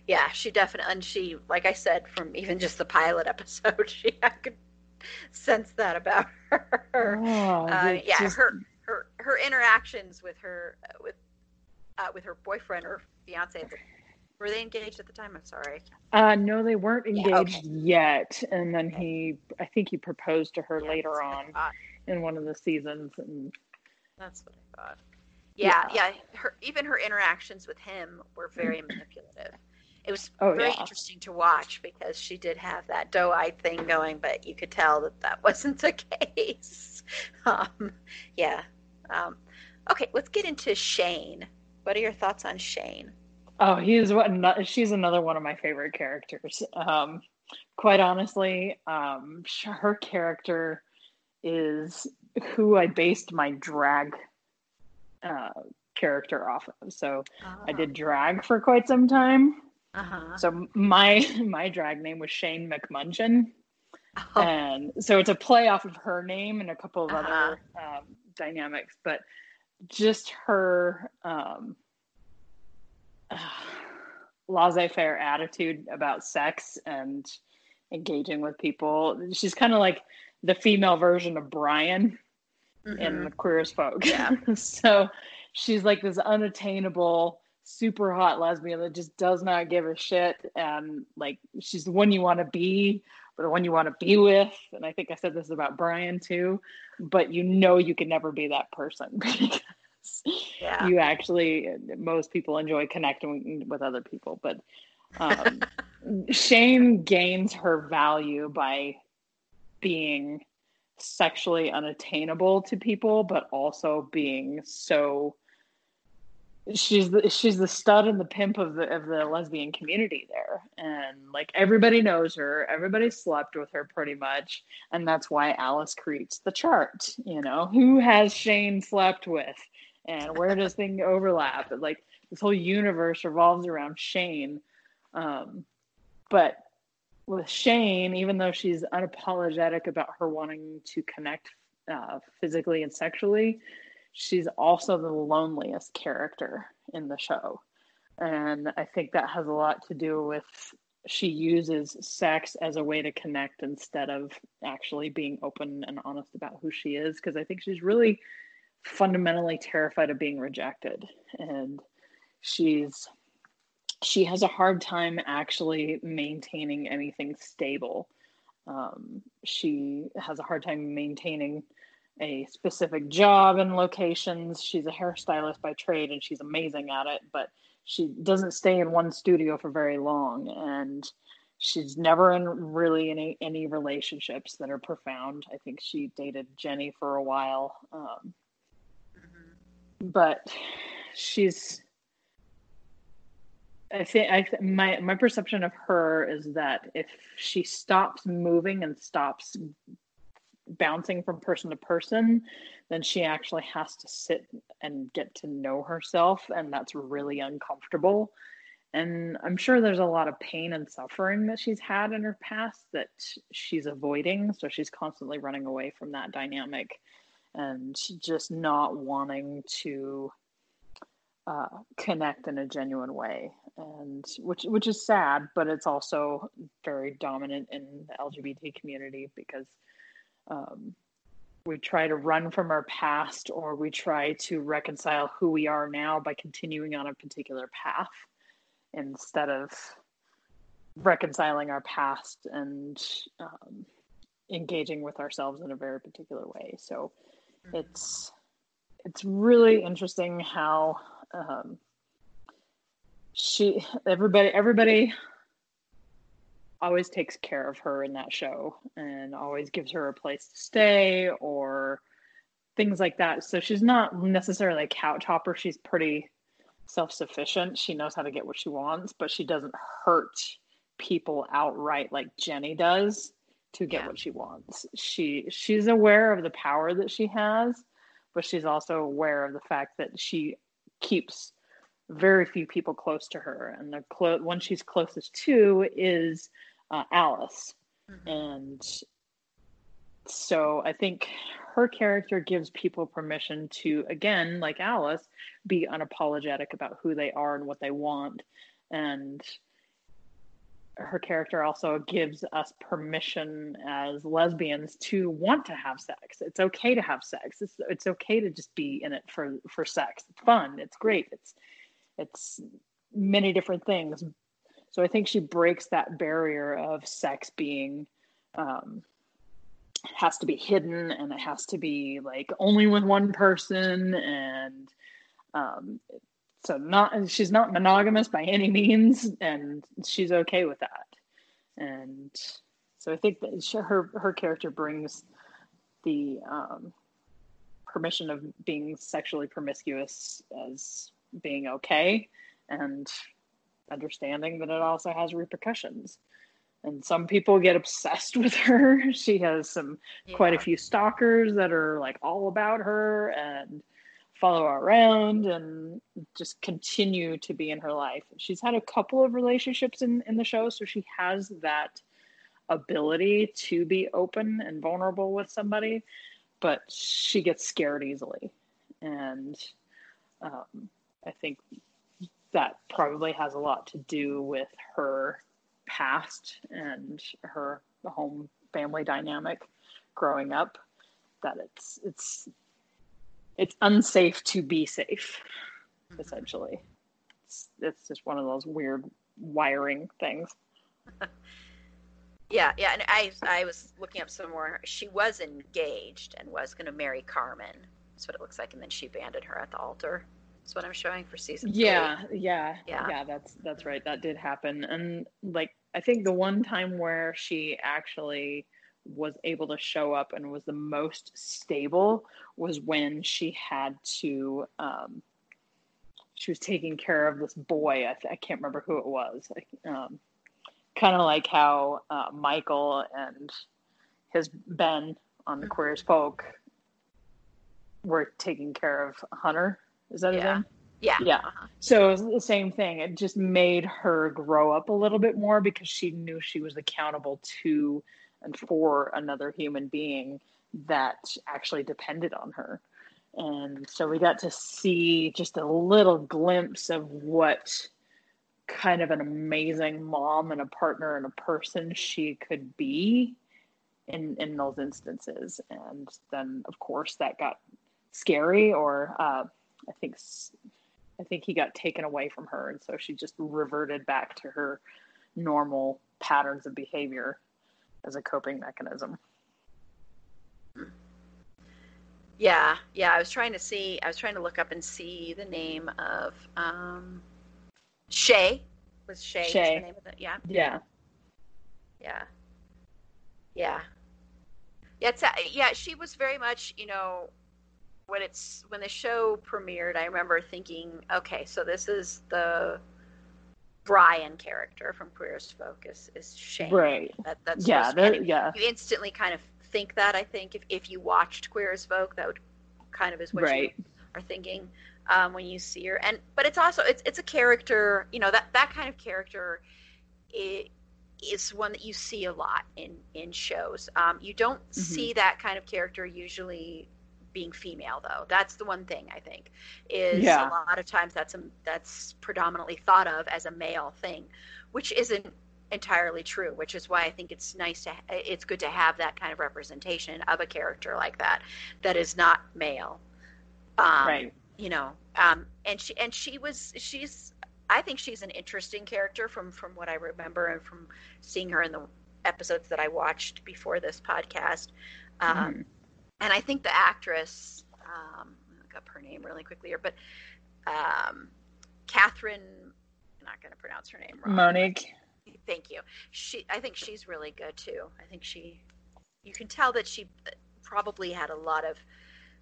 Yeah, she definitely, and she, like I said, from even just the pilot episode, she I could sense that about her. Oh, uh, yeah, just... her, her her interactions with her uh, with uh, with her boyfriend or fiance. Were they engaged at the time? I'm sorry. Uh, no, they weren't engaged yeah, okay. yet. And then he, I think he proposed to her yeah, later on in one of the seasons. And... That's what I thought. Yeah, yeah. yeah her, even her interactions with him were very manipulative. It was oh, very yeah. interesting to watch because she did have that doe-eyed thing going, but you could tell that that wasn't the case. Um, yeah. Um, okay, let's get into Shane. What are your thoughts on Shane? Oh, he's what? She's another one of my favorite characters. Um, quite honestly, um, her character is who I based my drag uh, character off of. So oh. I did drag for quite some time. Uh-huh. So my my drag name was Shane McMunchin, oh. and so it's a play off of her name and a couple of uh-huh. other um, dynamics, but just her um, uh, laissez-faire attitude about sex and engaging with people. She's kind of like the female version of Brian mm-hmm. in the Queer as Folk. Yeah. So she's like this unattainable, super hot lesbian that just does not give a shit. And like, she's the one you want to be, but the one you want to be with. And I think I said this about Brian too, but you know, you can never be that person. Yeah. You actually, most people enjoy connecting with other people, but um, Shane gains her value by being sexually unattainable to people, but also being so she's the, she's the stud and the pimp of the of the lesbian community there, and like everybody knows her, everybody slept with her pretty much, and that's why Alice creates the chart. You know, who has Shane slept with? And where does thing overlap? Like, this whole universe revolves around Shane. Um, but with Shane, even though she's unapologetic about her wanting to connect uh, physically and sexually, she's also the loneliest character in the show. And I think that has a lot to do with she uses sex as a way to connect instead of actually being open and honest about who she is. Because I think she's really fundamentally terrified of being rejected, and she's she has a hard time actually maintaining anything stable. Um, she has a hard time maintaining a specific job and locations. She's a hairstylist by trade and she's amazing at it, but she doesn't stay in one studio for very long, and she's never in really any, any relationships that are profound. I think she dated Jenny for a while, um, but she's, I think I th- my my perception of her is that if she stops moving and stops bouncing from person to person, then she actually has to sit and get to know herself, and that's really uncomfortable. And I'm sure there's a lot of pain and suffering that she's had in her past that she's avoiding, so she's constantly running away from that dynamic and just not wanting to uh, connect in a genuine way, and which which is sad, but it's also very dominant in the L G B T community, because um, we try to run from our past, or we try to reconcile who we are now by continuing on a particular path instead of reconciling our past and um, engaging with ourselves in a very particular way. So It's it's really interesting how um, she everybody everybody always takes care of her in that show and always gives her a place to stay or things like that. So she's not necessarily a couch hopper. She's pretty self-sufficient. She knows how to get what she wants, but she doesn't hurt people outright like Jenny does to get yeah. what she wants. She she's aware of the power that she has, but she's also aware of the fact that she keeps very few people close to her, and the clo- one she's closest to is uh, Alice. Mm-hmm. And so I think her character gives people permission to, again, like Alice, be unapologetic about who they are and what they want. And her character also gives us permission as lesbians to want to have sex. It's okay to have sex. It's it's okay to just be in it for, for sex. It's fun. It's great. It's, it's many different things. So I think she breaks that barrier of sex being, um, it has to be hidden and it has to be like only with one person. And, um, So not she's not monogamous by any means, and she's okay with that. And so I think that she, her her character brings the um, permission of being sexually promiscuous as being okay, and understanding that it also has repercussions. And some people get obsessed with her. She has some yeah. quite a few stalkers that are like all about her and follow her around and just continue to be in her life. She's had a couple of relationships in, in the show, so she has that ability to be open and vulnerable with somebody, but she gets scared easily. And um, I think that probably has a lot to do with her past and her home family dynamic growing up, that it's it's it's unsafe to be safe, essentially. It's, it's just one of those weird wiring things. Yeah, yeah, and I I was looking up some more. She was engaged and was going to marry Carmen. That's what it looks like, and then she abandoned her at the altar. That's what I'm showing for season yeah, three. Yeah, yeah, yeah. That's that's right. That did happen, and like I think the one time where she actually was able to show up and was the most stable was when she had to. Um, she was taking care of this boy. I, th- I can't remember who it was. Um, Kind of like how uh, Michael and his Ben on the Queer as Folk were taking care of Hunter. Is that his name? Yeah. Yeah. Uh-huh. So it was the same thing. It just made her grow up a little bit more because she knew she was accountable to and for another human being that actually depended on her. And so we got to see just a little glimpse of what kind of an amazing mom and a partner and a person she could be in in those instances. And then of course that got scary, or uh I think I think he got taken away from her, and so she just reverted back to her normal patterns of behavior as a coping mechanism. Yeah, yeah. I was trying to see I was trying to look up and see the name of um Shay was Shay. Shay. The name of it. Yeah. Yeah. Yeah. Yeah. Yeah. It's, uh, yeah. She was very much, you know, when it's when the show premiered, I remember thinking, okay, so this is the Brian character from Queer as Folk is, is Shane. Right. That, that's yeah. That, kind of, yeah. You instantly kind of think that. I think if if you watched Queer as Folk, that would kind of is what right. you are thinking. Um, when you see her, and but it's also it's it's a character, you know, that that kind of character it, is one that you see a lot in in shows. Um, you don't mm-hmm. see that kind of character usually being female, though. That's the one thing I think is yeah. a lot of times that's a, that's predominantly thought of as a male thing, which isn't entirely true. Which is why I think it's nice to it's good to have that kind of representation of a character like that that is not male, um, right? You know, um, and she and she was she's I think she's an interesting character from, from what I remember and from seeing her in the episodes that I watched before this podcast. Um, mm-hmm. And I think the actress, um, let me look up her name really quickly here, but um, Catherine, I'm not going to pronounce her name wrong. Monique. Thank you. She I think she's really good too. I think she, you can tell that she probably had a lot of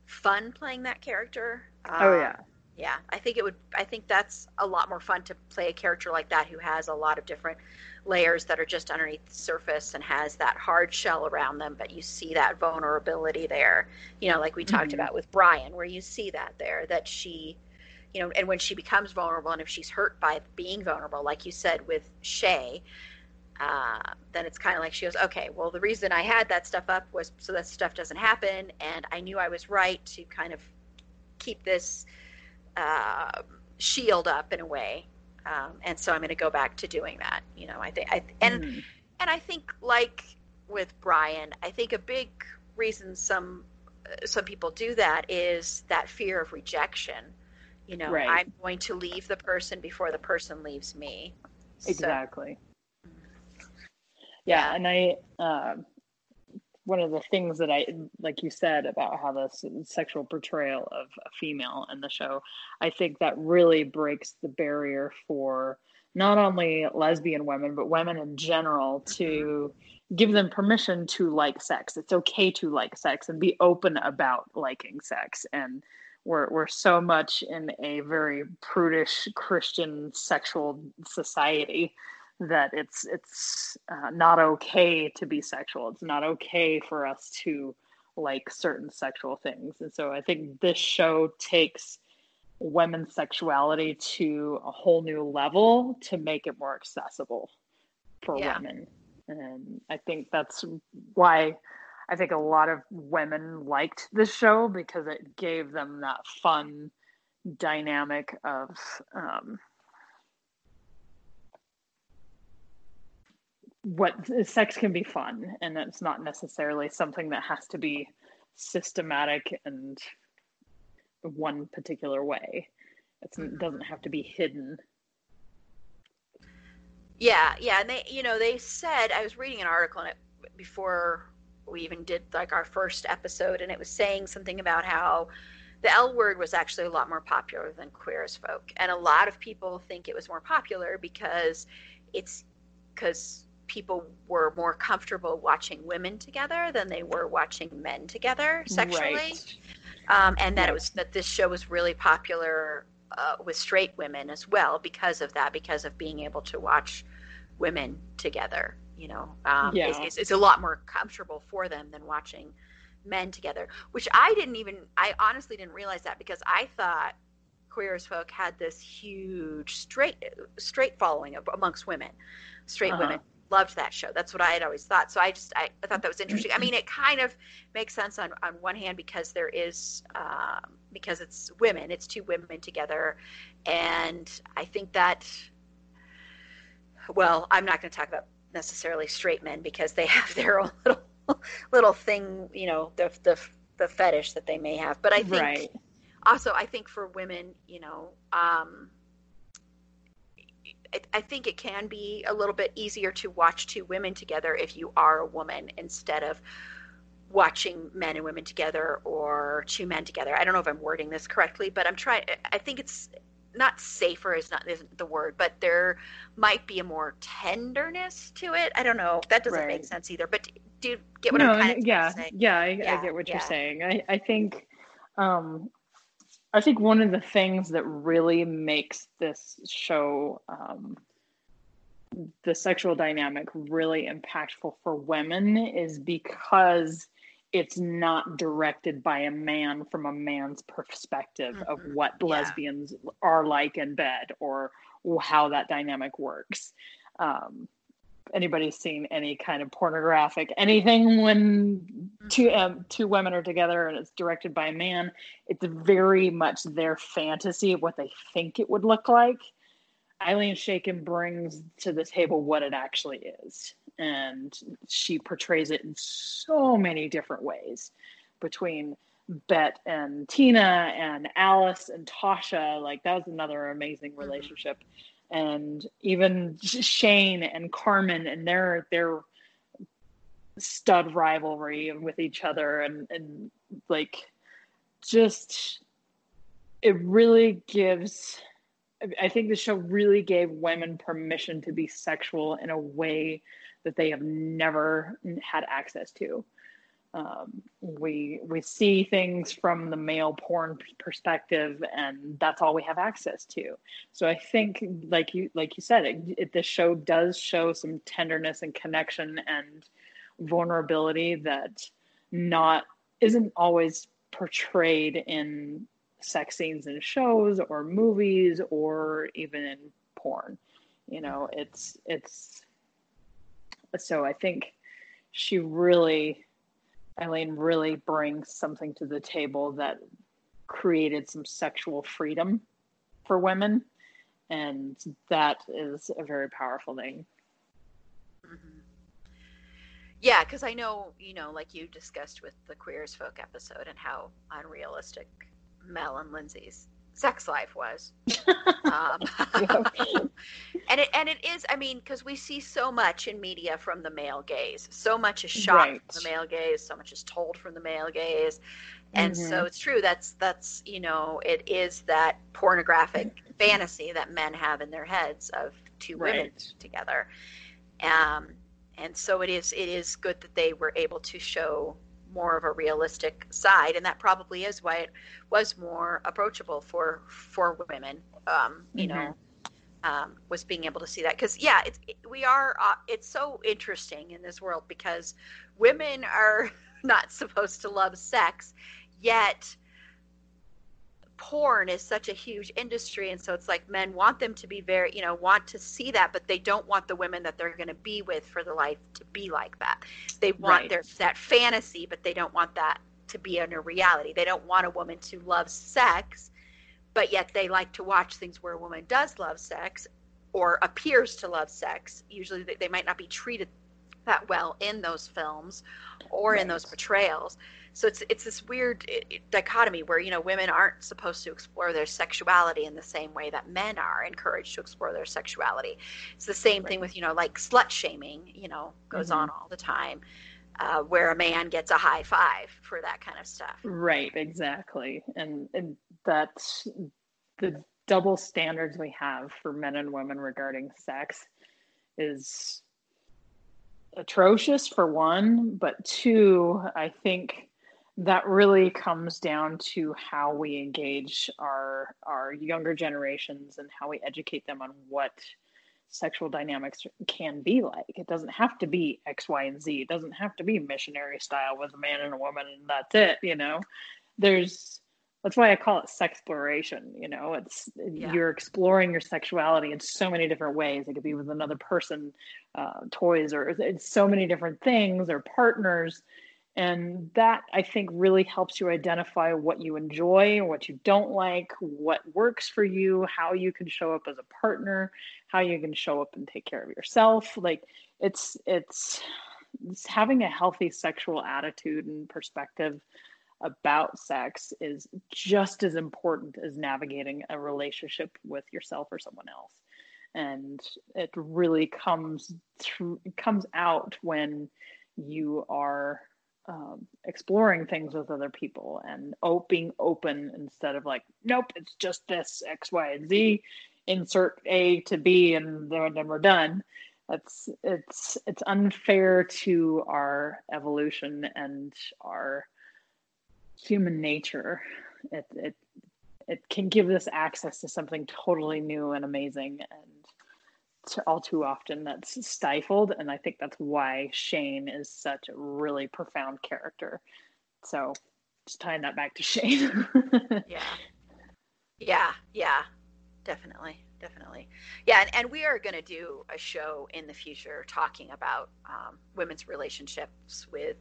fun playing that character. Um, oh yeah, yeah. I think it would. I think that's a lot more fun to play a character like that who has a lot of different layers that are just underneath the surface and has that hard shell around them. But you see that vulnerability there. You know, like we talked mm-hmm. about with Brian, where you see that there that she, you know, and when she becomes vulnerable and if she's hurt by being vulnerable, like you said with Shay, uh, then it's kind of like she goes, okay, well, the reason I had that stuff up was so that stuff doesn't happen, and I knew I was right to kind of keep this uh, shield up in a way, um, and so I'm going to go back to doing that. You know, I think, I, and mm. and I think like with Brian, I think a big reason some uh, some people do that is that fear of rejection. You know, right. I'm going to leave the person before the person leaves me. Exactly. So, yeah, yeah, and I. Uh, One of the things that I, like you said, about how the sexual portrayal of a female in the show, I think that really breaks the barrier for not only lesbian women, but women in general to give them permission to like sex. It's okay to like sex and be open about liking sex. And we're, we're so much in a very prudish Christian sexual society that it's it's uh, not okay to be sexual. It's not okay for us to like certain sexual things. And so I think this show takes women's sexuality to a whole new level to make it more accessible for yeah. women. And I think that's why I think a lot of women liked this show, because it gave them that fun dynamic of um, what sex can be fun, and it's not necessarily something that has to be systematic and one particular way. It's, it doesn't have to be hidden. Yeah, yeah, and they, you know, they said, I was reading an article on it before we even did like our first episode, and it was saying something about how The L Word was actually a lot more popular than Queer as Folk, and a lot of people think it was more popular because it's because people were more comfortable watching women together than they were watching men together sexually, right. um, and that right. it was that this show was really popular uh, with straight women as well because of that, because of being able to watch women together. You know, um, yeah. it's, it's, it's a lot more comfortable for them than watching men together, which I didn't even, I honestly didn't realize that, because I thought Queer as Folk had this huge straight straight following amongst women. Straight uh-huh. women loved that show. That's what I had always thought. So I just, I, I thought that was interesting. I mean, it kind of makes sense on, on one hand, because there is, um, because it's women, it's two women together. And I think that, well, I'm not going to talk about necessarily straight men, because they have their own little little thing, you know, the the the fetish that they may have. But I think right. also, I think for women, you know, um, I, I think it can be a little bit easier to watch two women together if you are a woman, instead of watching men and women together or two men together. I don't know if I'm wording this correctly, but I'm trying. I think it's not safer is not isn't the word, but there might be a more tenderness to it. I don't know. That doesn't right. make sense either. But do you get what no, I'm kind of yeah, saying? Yeah, I, yeah, I get what yeah. you're saying. I, I think, um, I think one of the things that really makes this show, um, the sexual dynamic really impactful for women, is because it's not directed by a man from a man's perspective mm-hmm. of what yeah. lesbians are like in bed or how that dynamic works. Um, anybody's seen any kind of pornographic anything when two um, two women are together and it's directed by a man, it's very much their fantasy of what they think it would look like. Ilene Chaiken brings to the table what it actually is, and she portrays it in so many different ways, between Bette and Tina and Alice and Tasha. Like, that was another amazing relationship. Mm-hmm. And even Shane and Carmen and their their stud rivalry with each other, and, and like, just, it really gives, I think the show really gave women permission to be sexual in a way that they have never had access to. Um, we we see things from the male porn perspective, and that's all we have access to. So I think, like you like you said, it, it, this show does show some tenderness and connection and vulnerability that not isn't always portrayed in sex scenes in shows or movies or even in porn. You know, it's it's so I think she really. Ilene really brings something to the table that created some sexual freedom for women, and that is a very powerful thing. Mm-hmm. Yeah, because I know, you know, like you discussed with the Queer as Folk episode and how unrealistic Mel and Lindsay's sex life was. um, and it and it is, I mean, because we see so much in media from the male gaze. So much is shot right. from the male gaze, so much is told from the male gaze. And mm-hmm. so it's true, that's that's you know, it is that pornographic fantasy that men have in their heads of two right. women together. Um and so it is it is good that they were able to show more of a realistic side, and that probably is why it was more approachable for for women, um you mm-hmm. know um was being able to see that, because yeah it's it, we are uh, it's so interesting in this world, because women are not supposed to love sex, yet porn is such a huge industry, and so it's like men want them to be very, you know, want to see that, but they don't want the women that they're going to be with for their life to be like that. They want right. their that fantasy, but they don't want that to be a reality. They don't want a woman to love sex, but yet they like to watch things where a woman does love sex, or appears to love sex. Usually they, they might not be treated that well in those films or right. in those portrayals. So it's it's this weird it, it, dichotomy where, you know, women aren't supposed to explore their sexuality in the same way that men are encouraged to explore their sexuality. It's the same right. thing with, you know, like slut shaming, you know, goes mm-hmm. on all the time, uh, where a man gets a high five for that kind of stuff. Right, exactly. And, and that's the double standards we have for men and women regarding sex is atrocious, for one, but two, I think that really comes down to how we engage our our younger generations and how we educate them on what sexual dynamics can be like. It doesn't have to be X, Y, and Z. It doesn't have to be missionary style with a man and a woman and that's it, you know. There's that's why I call it sexploration, you know. It's yeah. you're exploring your sexuality in so many different ways. It could be with another person, uh, toys, or it's so many different things, or partners. And that, I think, really helps you identify what you enjoy, what you don't like, what works for you, how you can show up as a partner, how you can show up and take care of yourself. Like it's, it's, it's having a healthy sexual attitude and perspective about sex is just as important as navigating a relationship with yourself or someone else. And it really comes through, comes out when you are Um, exploring things with other people and being open instead of like, nope, it's just this X, Y, and Z, insert A to B, and then we're done. That's it's it's unfair to our evolution and our human nature. It it it can give us access to something totally new and amazing, and to, all too often that's stifled. And I think that's why Shane is such a really profound character. So just tying that back to Shane. yeah. Yeah. Yeah. Definitely. Definitely. Yeah. And, and we are going to do a show in the future talking about um, women's relationships with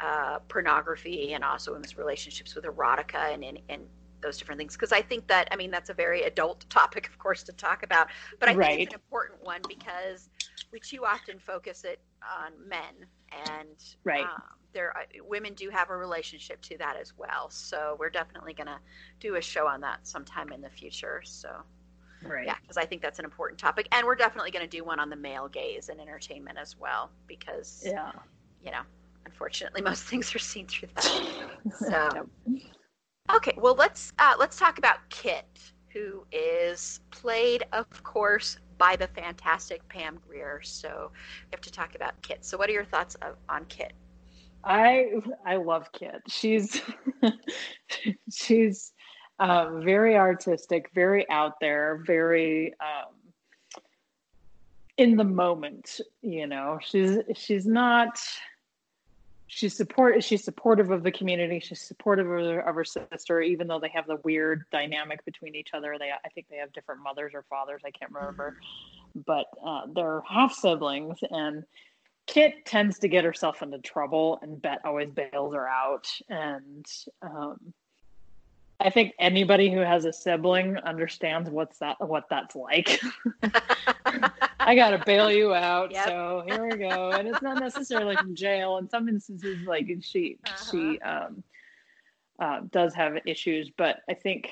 uh, pornography, and also women's relationships with erotica and, and, and those different things, because I think that, I mean, that's a very adult topic, of course, to talk about, but I right. think it's an important one because we too often focus it on men, and right. um, there are, women do have a relationship to that as well. So we're definitely going to do a show on that sometime in the future. So right. yeah, because I think that's an important topic, and we're definitely going to do one on the male gaze in entertainment as well, because yeah. you know, unfortunately, most things are seen through that. So. Yep. Okay, well, let's uh, let's talk about Kit, who is played, of course, by the fantastic Pam Greer. So we have to talk about Kit. So what are your thoughts of, on Kit? I I love Kit. She's she's uh, very artistic, very out there, very um, in the moment. You know, she's she's not. She's support. She's supportive of the community. She's supportive of her, of her sister, even though they have the weird dynamic between each other. They, I think, they have different mothers or fathers. I can't remember, but uh, they're half siblings. And Kit tends to get herself into trouble, and Bette always bails her out. And um, I think anybody who has a sibling understands what's that, what that's like. I got to bail you out. Yep. So here we go. And it's not necessarily from jail. In some instances, like she, uh-huh. she um, uh, does have issues, but I think,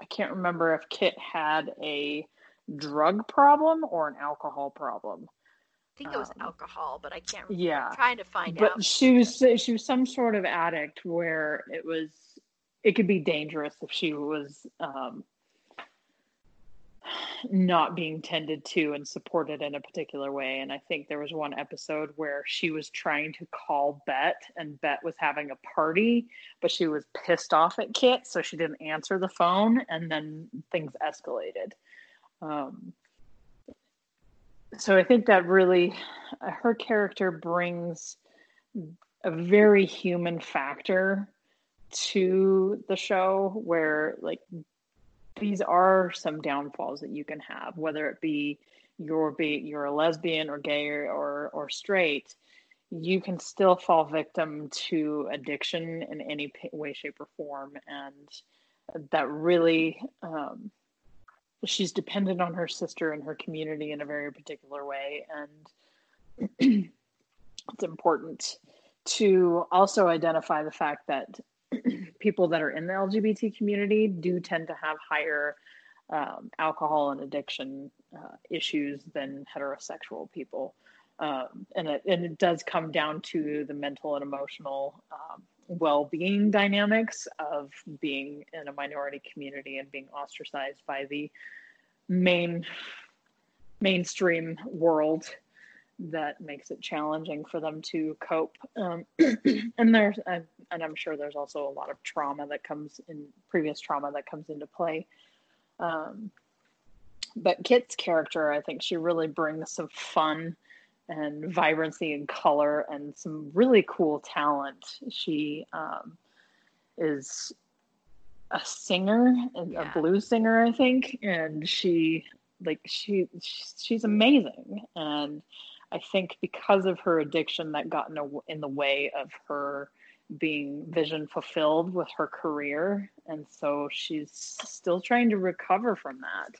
I can't remember if Kit had a drug problem or an alcohol problem. I think it was um, alcohol, but I can't remember. Yeah. I'm trying to find but out. But she was, she was some sort of addict where it was, it could be dangerous if she was, um, not being tended to and supported in a particular way. And I think there was one episode where she was trying to call Bette, and Bette was having a party, but she was pissed off at Kit, so she didn't answer the phone, and then things escalated. Um, so I think that really, uh, her character brings a very human factor to the show, where, like, these are some downfalls that you can have, whether it be you're, be, you're a lesbian or gay or, or, or straight. You can still fall victim to addiction in any way, shape, or form. And that really um, she's dependent on her sister and her community in a very particular way. And it's important to also identify the fact that people that are in the L G B T community do tend to have higher um, alcohol and addiction uh, issues than heterosexual people. Um, and, it, and it does come down to the mental and emotional um, well-being dynamics of being in a minority community and being ostracized by the main mainstream world that makes it challenging for them to cope. Um, and there's, and, and I'm sure there's also a lot of trauma that comes in, previous trauma that comes into play. Um, but Kit's character, I think she really brings some fun and vibrancy and color and some really cool talent. She um, is a singer, a, yeah. a blues singer, I think. And she, like, she, she's amazing. And I think because of her addiction that got in, a, in the way of her being vision fulfilled with her career. And so she's still trying to recover from that.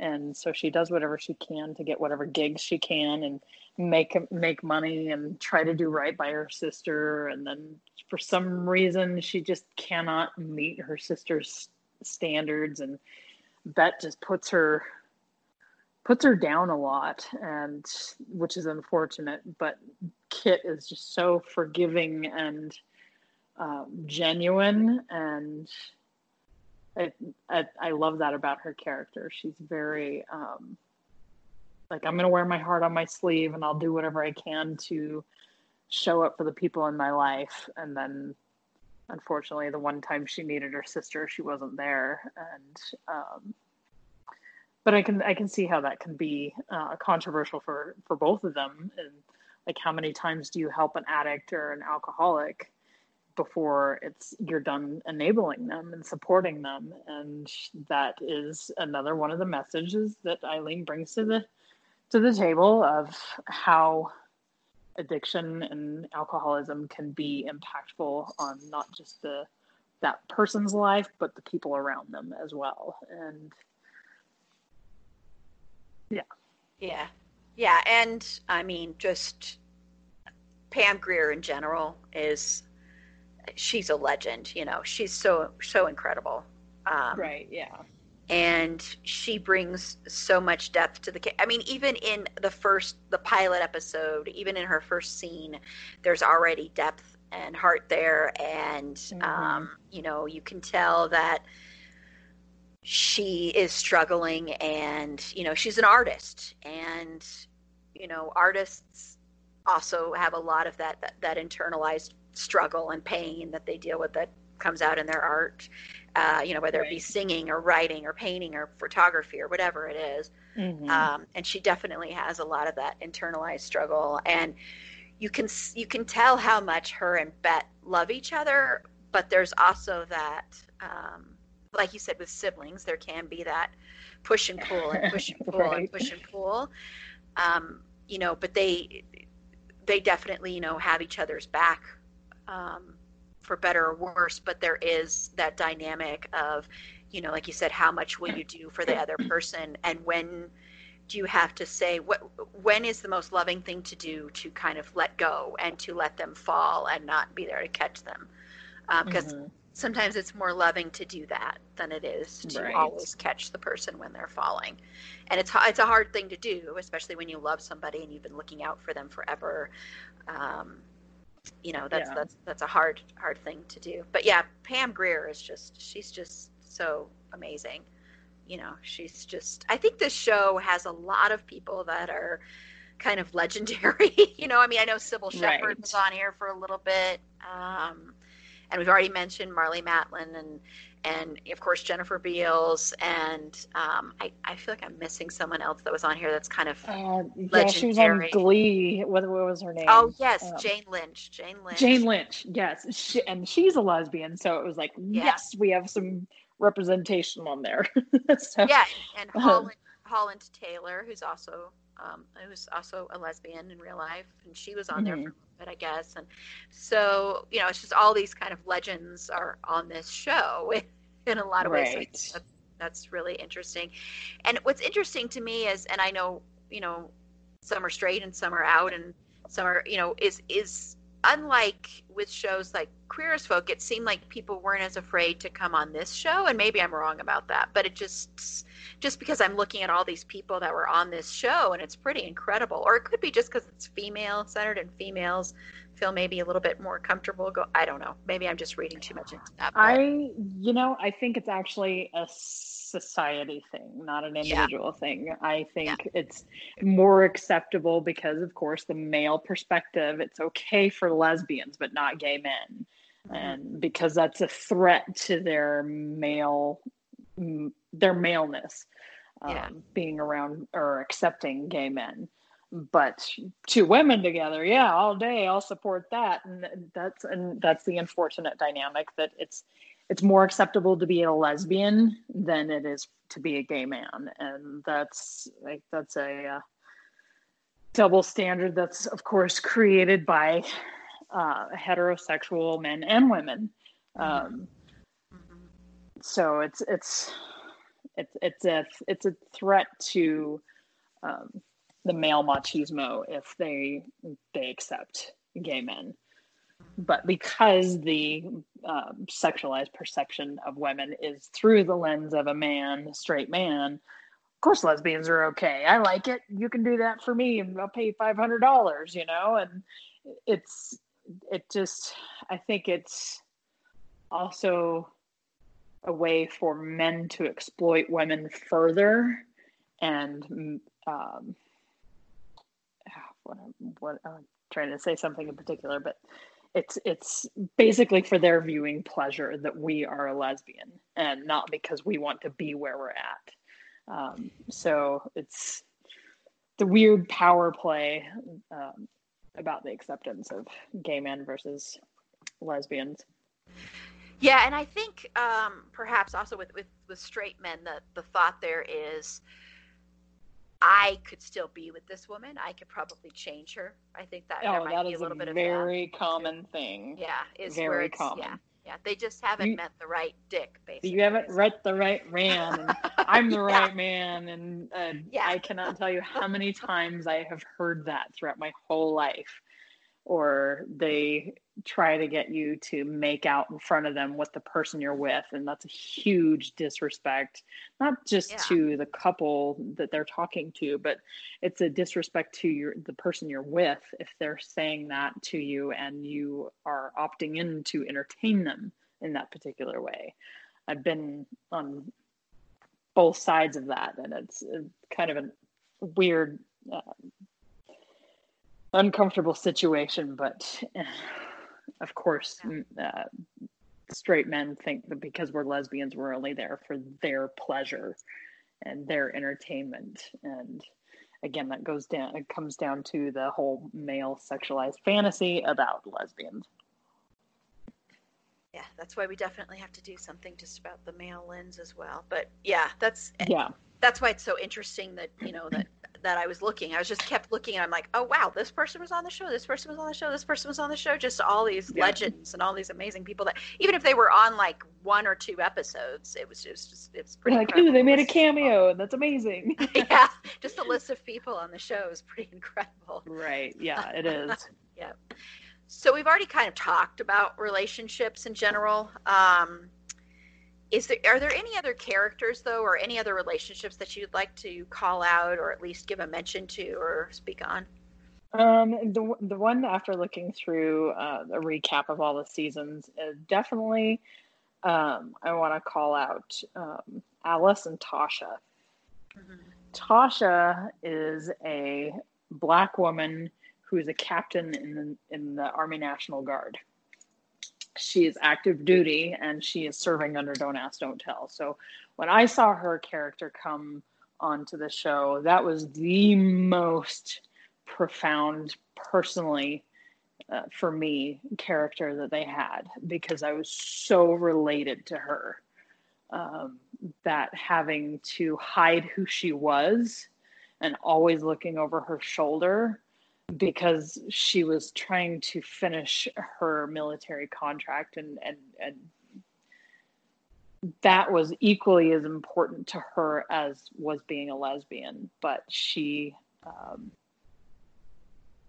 And so she does whatever she can to get whatever gigs she can and make make money and try to do right by her sister. And then for some reason, she just cannot meet her sister's standards. And Bette just puts her... puts her down a lot, and which is unfortunate, but Kit is just so forgiving and um, genuine, and I, I I love that about her character. She's very um, like, I'm gonna wear my heart on my sleeve and I'll do whatever I can to show up for the people in my life. And then unfortunately the one time she needed her sister, she wasn't there. And um But I can I can see how that can be uh, controversial for, for both of them. And like, how many times do you help an addict or an alcoholic before it's you're done enabling them and supporting them? And that is another one of the messages that Ilene brings to the to the table of how addiction and alcoholism can be impactful on not just the that person's life, but the people around them as well. And Yeah. Yeah. Yeah. And I mean, just Pam Greer in general is, she's a legend, you know, she's so, so incredible. Um, right. Yeah. And she brings so much depth to the case. I mean, even in the first, the pilot episode, even in her first scene, there's already depth and heart there. And, mm-hmm. um, you know, you can tell that she is struggling, and, you know, she's an artist, and, you know, artists also have a lot of that, that, that internalized struggle and pain that they deal with that comes out in their art, uh, you know, whether right. it be singing or writing or painting or photography or whatever it is. Mm-hmm. Um, and she definitely has a lot of that internalized struggle, and you can, you can tell how much her and Bette love each other, but there's also that, um, like you said, with siblings, there can be that push and pull and push and pull right. and push and pull, um, you know, but they, they definitely, you know, have each other's back, um, for better or worse, but there is that dynamic of, you know, like you said, how much will you do for the other person? And when do you have to say, what, when is the most loving thing to do to kind of let go and to let them fall and not be there to catch them? Um, because mm-hmm. sometimes it's more loving to do that than it is to right. always catch the person when they're falling. And it's it's a hard thing to do, especially when you love somebody and you've been looking out for them forever. Um, you know, that's, yeah. that's, that's a hard, hard thing to do. But yeah, Pam Greer is just, she's just so amazing. You know, she's just, I think this show has a lot of people that are kind of legendary. You know, I mean, I know Sybil Shepherd right. was on here for a little bit. Um, And we've already mentioned Marlee Matlin and, and of course, Jennifer Beals. And um, I, I feel like I'm missing someone else that was on here that's kind of uh, legendary. Yeah, she was on Glee. What, what was her name? Oh, yes, um, Jane Lynch. Jane Lynch. Jane Lynch, yes. She, and she's a lesbian, so it was like, yeah. yes, we have some representation on there. so, yeah, and Holland, um, Holland Taylor, who's also... Um, I was also a lesbian in real life, and she was on mm-hmm. there for a little bit, I guess. And so, you know, it's just all these kind of legends are on this show in a lot of right. ways. So that's, that's really interesting. And what's interesting to me is, and I know, you know, some are straight and some are out and some are, you know, is is unlike with shows like Queer as Folk, it seemed like people weren't as afraid to come on this show. And maybe I'm wrong about that, but it just, just because I'm looking at all these people that were on this show and it's pretty incredible, or it could be just because it's female centered and females feel maybe a little bit more comfortable. Go, I don't know. Maybe I'm just reading too much into that. But. I, you know, I think it's actually a society thing, not an individual yeah. thing. I think yeah. it's more acceptable because, of course, the male perspective, it's okay for lesbians, but not gay men. Mm-hmm. And because that's a threat to their male, their maleness, um, yeah. being around or accepting gay men. But two women together, yeah, all day, I'll support that. And that's and that's the unfortunate dynamic, that it's it's more acceptable to be a lesbian than it is to be a gay man. And that's like that's a uh, double standard that's, of course, created by uh, heterosexual men and women. Mm-hmm. Um, mm-hmm. So it's it's it's it's a it's a threat to. Um, the male machismo if they they accept gay men. But because the uh, sexualized perception of women is through the lens of a man, a straight man, of course lesbians are okay. I like it. You can do that for me and I'll pay five hundred dollars, you know? And it's, it just, I think it's also a way for men to exploit women further and, um, What I'm, what I'm trying to say something in particular, but it's it's basically for their viewing pleasure that we are a lesbian and not because we want to be where we're at. Um, so it's the weird power play um, about the acceptance of gay men versus lesbians. Yeah, and I think um, perhaps also with, with, with straight men, the, the thought there is, I could still be with this woman. I could probably change her. I think that oh, there might that be a little a bit of that. Very common thing. Yeah, is very where it's, common. Yeah, yeah, they just haven't you, met the right dick. Basically, you haven't read the right man. And I'm the yeah. right man, and uh, yeah. I cannot tell you how many times I have heard that throughout my whole life. Or they try to get you to make out in front of them with the person you're with. And that's a huge disrespect, not just yeah. to the couple that they're talking to, but it's a disrespect to your the person you're with if they're saying that to you and you are opting in to entertain them in that particular way. I've been on both sides of that, and it's, it's kind of a weird uh, uncomfortable situation, but of course uh, straight men think that because we're lesbians we're only there for their pleasure and their entertainment. And again, that goes down it comes down to the whole male sexualized fantasy about lesbians. Yeah, that's why we definitely have to do something just about the male lens as well. But yeah, that's yeah that's why it's so interesting that, you know, that that I was looking, I was just kept looking, and I'm like, oh wow, this person was on the show, this person was on the show, this person was on the show, just all these yeah. legends and all these amazing people that, even if they were on like one or two episodes, it was, it was just, it's pretty like, ooh, they made a cameo, and that's amazing. Yeah, just a list of people on the show is pretty incredible. Right, yeah, it is. Yeah. So we've already kind of talked about relationships in general. Um, Is there are there any other characters though, or any other relationships that you'd like to call out, or at least give a mention to, or speak on? Um, the the one after looking through uh, a recap of all the seasons, uh, definitely um, I want to call out um, Alice and Tasha. Mm-hmm. Tasha is a Black woman who is a captain in the, in the Army National Guard. She is active duty and she is serving under Don't Ask, Don't Tell. So when I saw her character come onto the show, that was the most profound, personally, uh, for me, character that they had, because I was so related to her. Um, that having to hide who she was and always looking over her shoulder, because she was trying to finish her military contract and, and, and that was equally as important to her as was being a lesbian, but she um,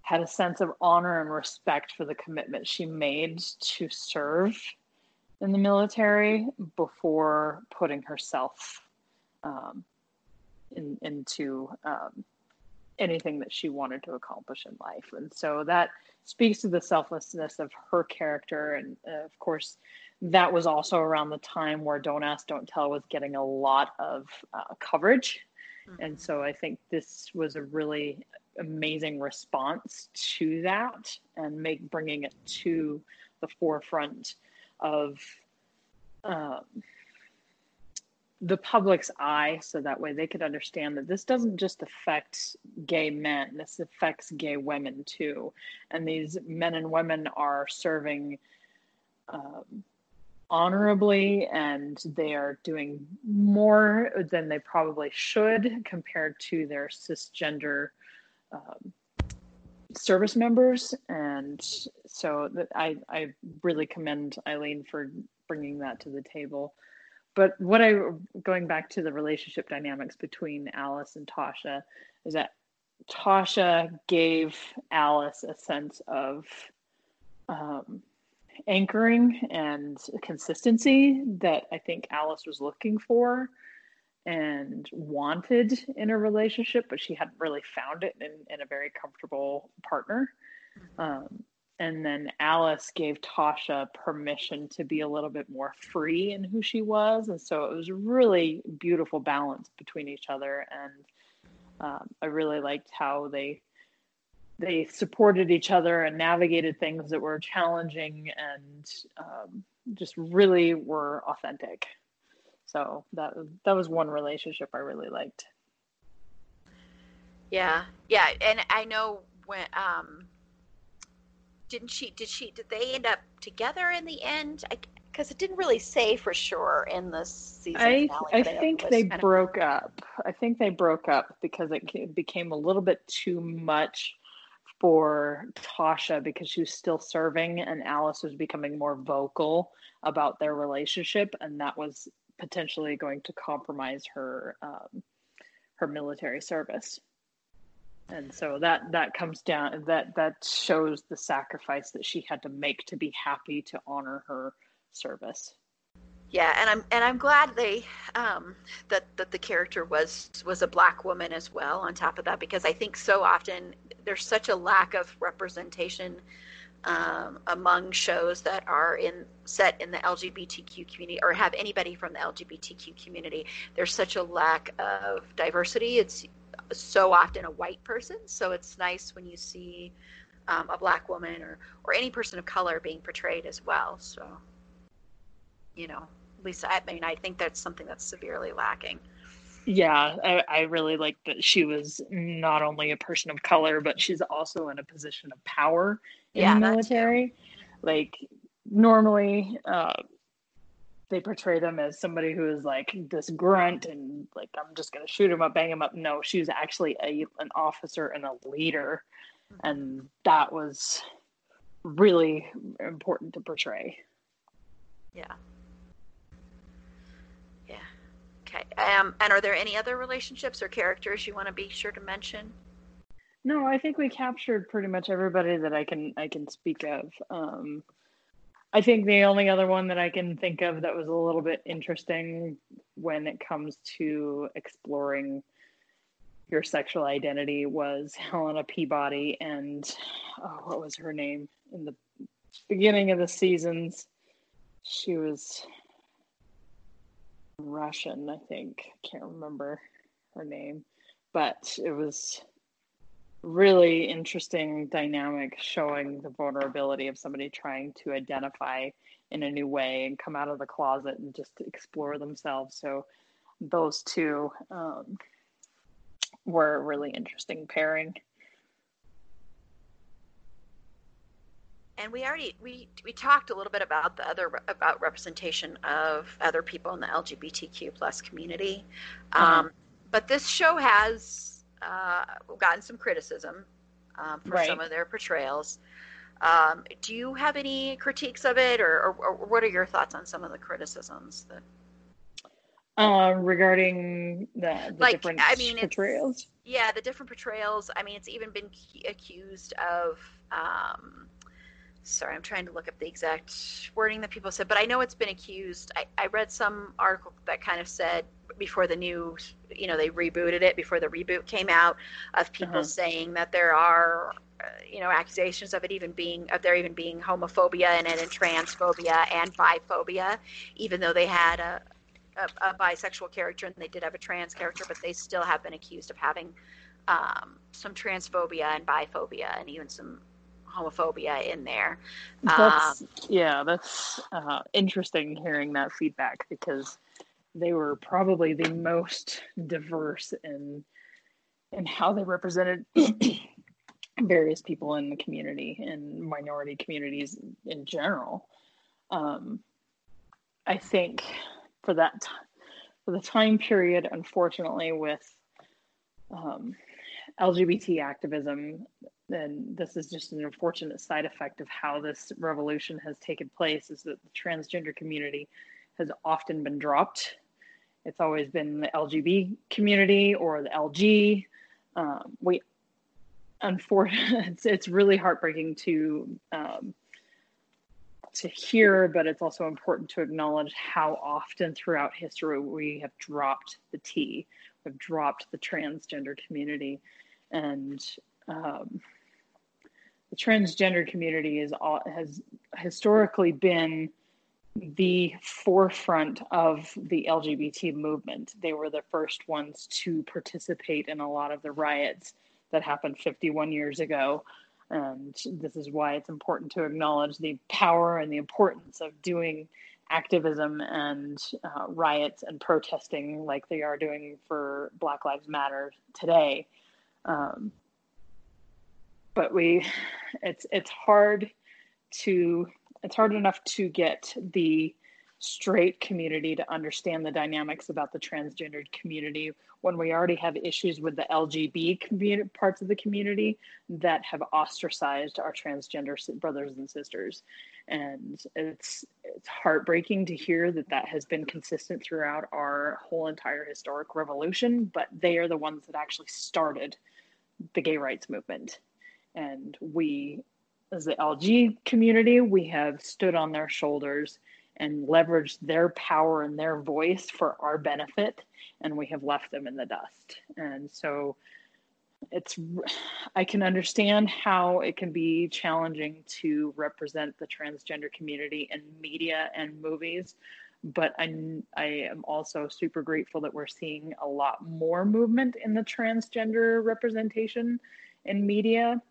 had a sense of honor and respect for the commitment she made to serve in the military before putting herself um, in, into um, anything that she wanted to accomplish in life. And so that speaks to the selflessness of her character. And uh, of course, that was also around the time where Don't Ask, Don't Tell was getting a lot of uh, coverage. Mm-hmm. And so I think this was a really amazing response to that and make bringing it to the forefront of um, the public's eye, so that way they could understand that this doesn't just affect gay men, this affects gay women too. And these men and women are serving um, honorably, and they are doing more than they probably should compared to their cisgender um, service members. And so that I, I really commend Ilene for bringing that to the table. But what I, going back to the relationship dynamics between Alice and Tasha, is that Tasha gave Alice a sense of um, anchoring and consistency that I think Alice was looking for and wanted in a relationship, but she hadn't really found it in, in a very comfortable partner. Um, and then Alice gave Tasha permission to be a little bit more free in who she was. And so it was a really beautiful balance between each other. And um, I really liked how they they supported each other and navigated things that were challenging and um, just really were authentic. So that that was one relationship I really liked. Yeah, yeah, and I know when um, didn't she? Did she? Did they end up together in the end? Because it didn't really say for sure in this season. I finale, I think they broke of... up. I think they broke up because it became a little bit too much for Tasha, because she was still serving, and Alice was becoming more vocal about their relationship, and that was potentially going to compromise her um, her military service. And so that that comes down, that that shows the sacrifice that she had to make to be happy to honor her service. Yeah, and I'm and I'm glad they um, that that the character was was a Black woman as well on top of that, because I think so often there's such a lack of representation Um, among shows that are in set in the L G B T Q community or have anybody from the L G B T Q community. There's such a lack of diversity. It's so often a white person. So it's nice when you see um, a Black woman or, or any person of color being portrayed as well. So, you know, at least I mean, I think that's something that's severely lacking. Yeah, I, I really like that she was not only a person of color, but she's also in a position of power in yeah, the military. Like, normally, uh, they portray them as somebody who is, like, this grunt and, like, I'm just going to shoot him up, bang him up. No, she was actually a, an officer and a leader, mm-hmm. and that was really important to portray. Yeah. Um, and are there any other relationships or characters you want to be sure to mention? No, I think we captured pretty much everybody that I can I can speak of. Um, I think the only other one that I can think of that was a little bit interesting when it comes to exploring your sexual identity was Helena Peabody and oh, what was her name in the beginning of the seasons? She was Russian, I think. I can't remember her name, but it was really interesting dynamic showing the vulnerability of somebody trying to identify in a new way and come out of the closet and just explore themselves. So those two um, were a really interesting pairing. And we already we, we talked a little bit about the other about representation of other people in the L G B T Q plus community, um, mm-hmm. but this show has uh, gotten some criticism um, for right. some of their portrayals. Um, do you have any critiques of it, or, or, or what are your thoughts on some of the criticisms that uh, regarding the, the like, different I mean, portrayals. Yeah, the different portrayals. I mean, it's even been accused of. Um, sorry, I'm trying to look up the exact wording that people said, but I know it's been accused. I, I read some article that kind of said before the new, you know, they rebooted it before the reboot came out, of people uh-huh. saying that there are, uh, you know, accusations of it even being, of there even being homophobia in it, and transphobia and biphobia, even though they had a, a, a bisexual character and they did have a trans character, but they still have been accused of having um, some transphobia and biphobia and even some homophobia in there. That's, um, yeah, that's uh, interesting hearing that feedback, because they were probably the most diverse in in how they represented various people in the community and minority communities in general. Um, I think for that t- for the time period, unfortunately, with um, L G B T activism. And this is just an unfortunate side effect of how this revolution has taken place, is that the transgender community has often been dropped. It's always been the L G B community or the L G. Um, we, unfortunately, it's, it's really heartbreaking to um, to hear, but it's also important to acknowledge how often throughout history we have dropped the T, we've dropped the transgender community, and um, the transgender community is all, has historically been the forefront of the L G B T movement. They were the first ones to participate in a lot of the riots that happened fifty-one years ago. And this is why it's important to acknowledge the power and the importance of doing activism and uh, riots and protesting like they are doing for Black Lives Matter today. Um, But we, it's it's hard to it's hard enough to get the straight community to understand the dynamics about the transgendered community when we already have issues with the L G B community, parts of the community that have ostracized our transgender brothers and sisters, and it's it's heartbreaking to hear that that has been consistent throughout our whole entire historic revolution. But they are the ones that actually started the gay rights movement. And we, as the L G community, we have stood on their shoulders and leveraged their power and their voice for our benefit, and we have left them in the dust. And so it's, I can understand how it can be challenging to represent the transgender community in media and movies, but I, I am also super grateful that we're seeing a lot more movement in the transgender representation in media,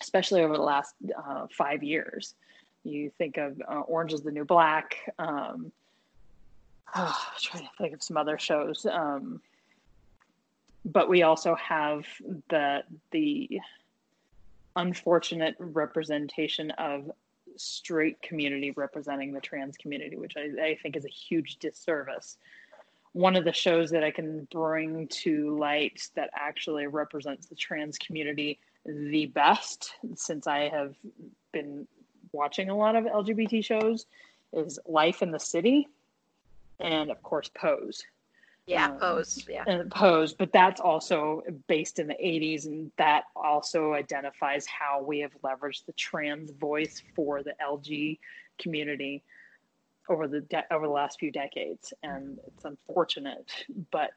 especially over the last uh, five years. You think of uh, Orange is the New Black. Um, oh, I'm trying to think of some other shows. Um, but we also have the, the unfortunate representation of straight community representing the trans community, which I, I think is a huge disservice. One of the shows that I can bring to light that actually represents the trans community the best, since I have been watching a lot of L G B T shows, is Life in the City, and of course Pose. Yeah, um, Pose. Yeah, and Pose. But that's also based in the eighties, and that also identifies how we have leveraged the trans voice for the L G community over the de- over the last few decades, and it's unfortunate. But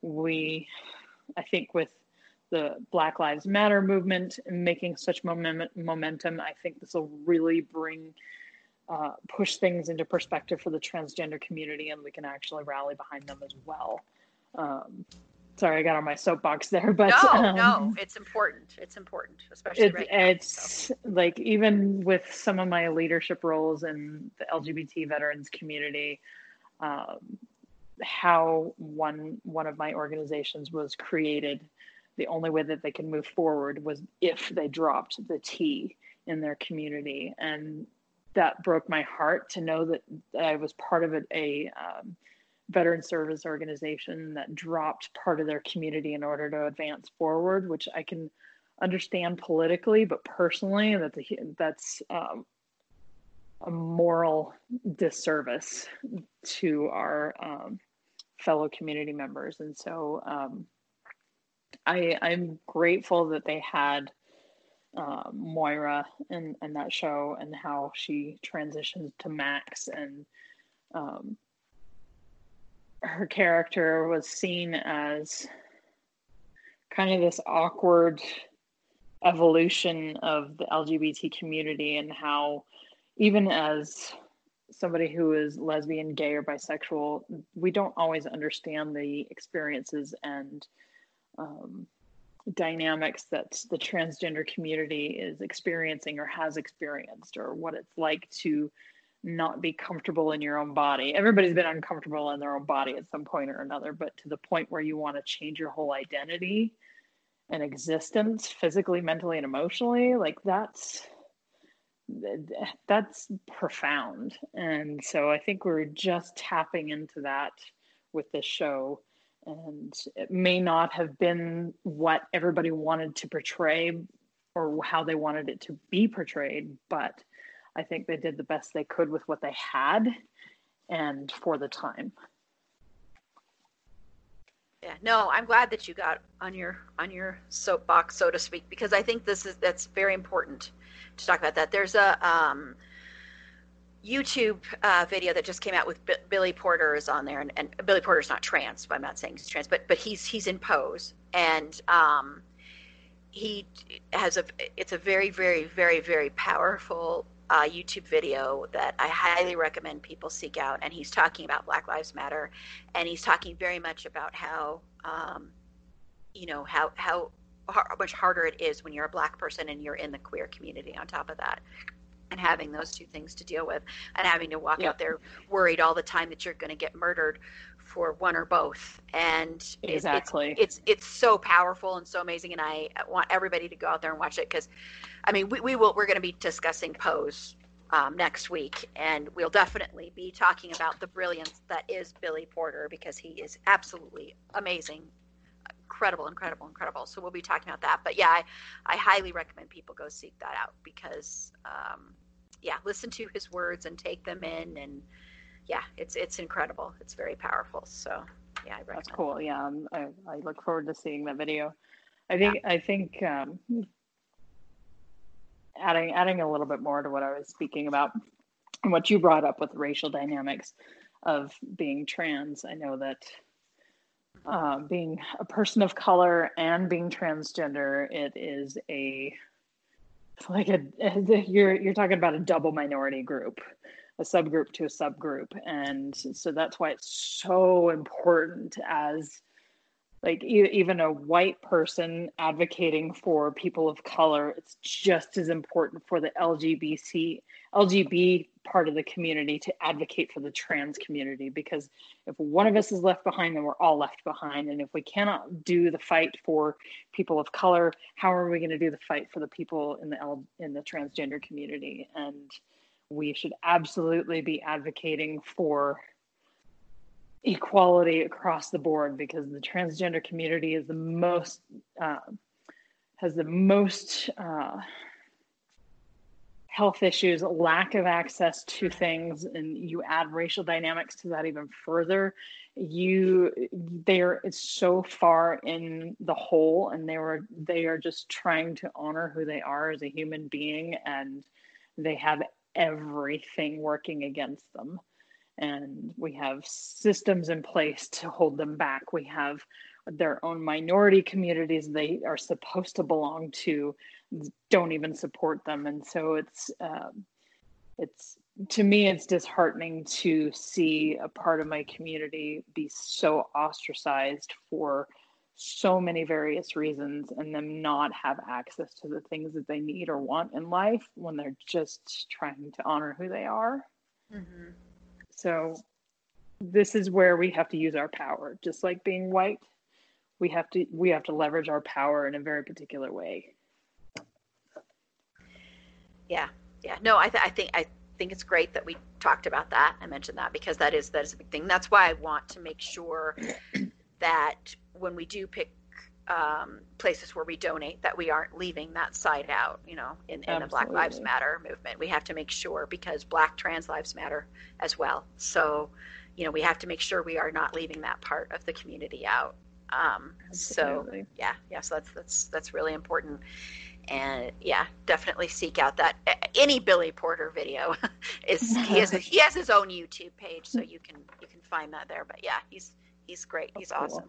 we, I think, with the Black Lives Matter movement and making such mom- momentum, I think this will really bring, uh, push things into perspective for the transgender community, and we can actually rally behind them as well. Um, sorry, I got on my soapbox there, but no, um, no, it's important. It's important, especially it, right now. It's so. Like, even with some of my leadership roles in the L G B T veterans community, um, how one, one of my organizations was created, the only way that they can move forward was if they dropped the T in their community. And that broke my heart to know that I was part of a, a um, veteran service organization that dropped part of their community in order to advance forward, which I can understand politically, but personally, that's a, that's um, a moral disservice to our um, fellow community members. And so um, I, I'm grateful that they had uh, Moira in, in that show and how she transitioned to Max, and um, her character was seen as kind of this awkward evolution of the L G B T community, and how even as somebody who is lesbian, gay, or bisexual, we don't always understand the experiences and um, dynamics that the transgender community is experiencing or has experienced, or what it's like to not be comfortable in your own body. Everybody's been uncomfortable in their own body at some point or another, but to the point where you want to change your whole identity and existence, physically, mentally, and emotionally, like that's that's profound. And so I think we're just tapping into that with this show, and it may not have been what everybody wanted to portray or how they wanted it to be portrayed, but I think they did the best they could with what they had and for the time. Yeah, no, I'm glad that you got on your on your soapbox, so to speak, because I think this is that's very important to talk about that. There's a um, YouTube uh, video that just came out with B- Billy Porter is on there, and, and Billy Porter's not trans, but I'm not saying he's trans, but but he's he's in Pose, and um, he has a it's a very very very very powerful Uh, YouTube video that I highly recommend people seek out, and he's talking about Black Lives Matter, and he's talking very much about how um, you know how how how much harder it is when you're a Black person and you're in the queer community on top of that, and having those two things to deal with, and having to walk yeah. out there worried all the time that you're going to get murdered for one or both. And exactly, it, it's, it's it's so powerful and so amazing, and I want everybody to go out there and watch it, because I mean we, we will we're going to be discussing Pose um, next week, and we'll definitely be talking about the brilliance that is Billy Porter, because he is absolutely amazing, incredible, incredible, incredible. So we'll be talking about that. But yeah, I, I highly recommend people go seek that out, because um, yeah, listen to his words and take them in, and yeah, it's it's incredible. It's very powerful. So yeah, I recommend. That's cool. That. Yeah, um, I, I look forward to seeing that video. I think yeah. I think um, adding adding a little bit more to what I was speaking about and what you brought up with racial dynamics of being trans. I know that uh, being a person of color and being transgender, it is a like a you're you're talking about a double minority group. A subgroup to a subgroup. And so that's why it's so important, as like e- even a white person advocating for people of color, it's just as important for the L G B T L G B part of the community to advocate for the trans community, because if one of us is left behind, then we're all left behind. And if we cannot do the fight for people of color, how are we going to do the fight for the people in the L- in the transgender community? And we should absolutely be advocating for equality across the board, because the transgender community is the most, uh, has the most uh, health issues, lack of access to things, and you add racial dynamics to that even further. You, they are it's so far in the hole, and they were they are just trying to honor who they are as a human being, and they have everything working against them, and we have systems in place to hold them back. We have their own minority communities they are supposed to belong to don't even support them. And so it's um, it's to me it's disheartening to see a part of my community be so ostracized for so many various reasons, and them not have access to the things that they need or want in life when they're just trying to honor who they are. Mm-hmm. So this is where we have to use our power. Just like being white, we have to we have to leverage our power in a very particular way. Yeah, yeah. No, I th- I think I think it's great that we talked about that. I mentioned that because that is that is a big thing. That's why I want to make sure that when we do pick um, places where we donate, that we aren't leaving that side out, you know, in, in the Black Lives Matter movement. We have to make sure, because Black trans lives matter as well. So, you know, we have to make sure we are not leaving that part of the community out. Um, so yeah, yeah. So that's, that's, that's really important. And yeah, definitely seek out that any Billy Porter video is, he has, he has his own YouTube page, so you can, you can find that there, but yeah, he's, he's great. He's oh, cool. awesome.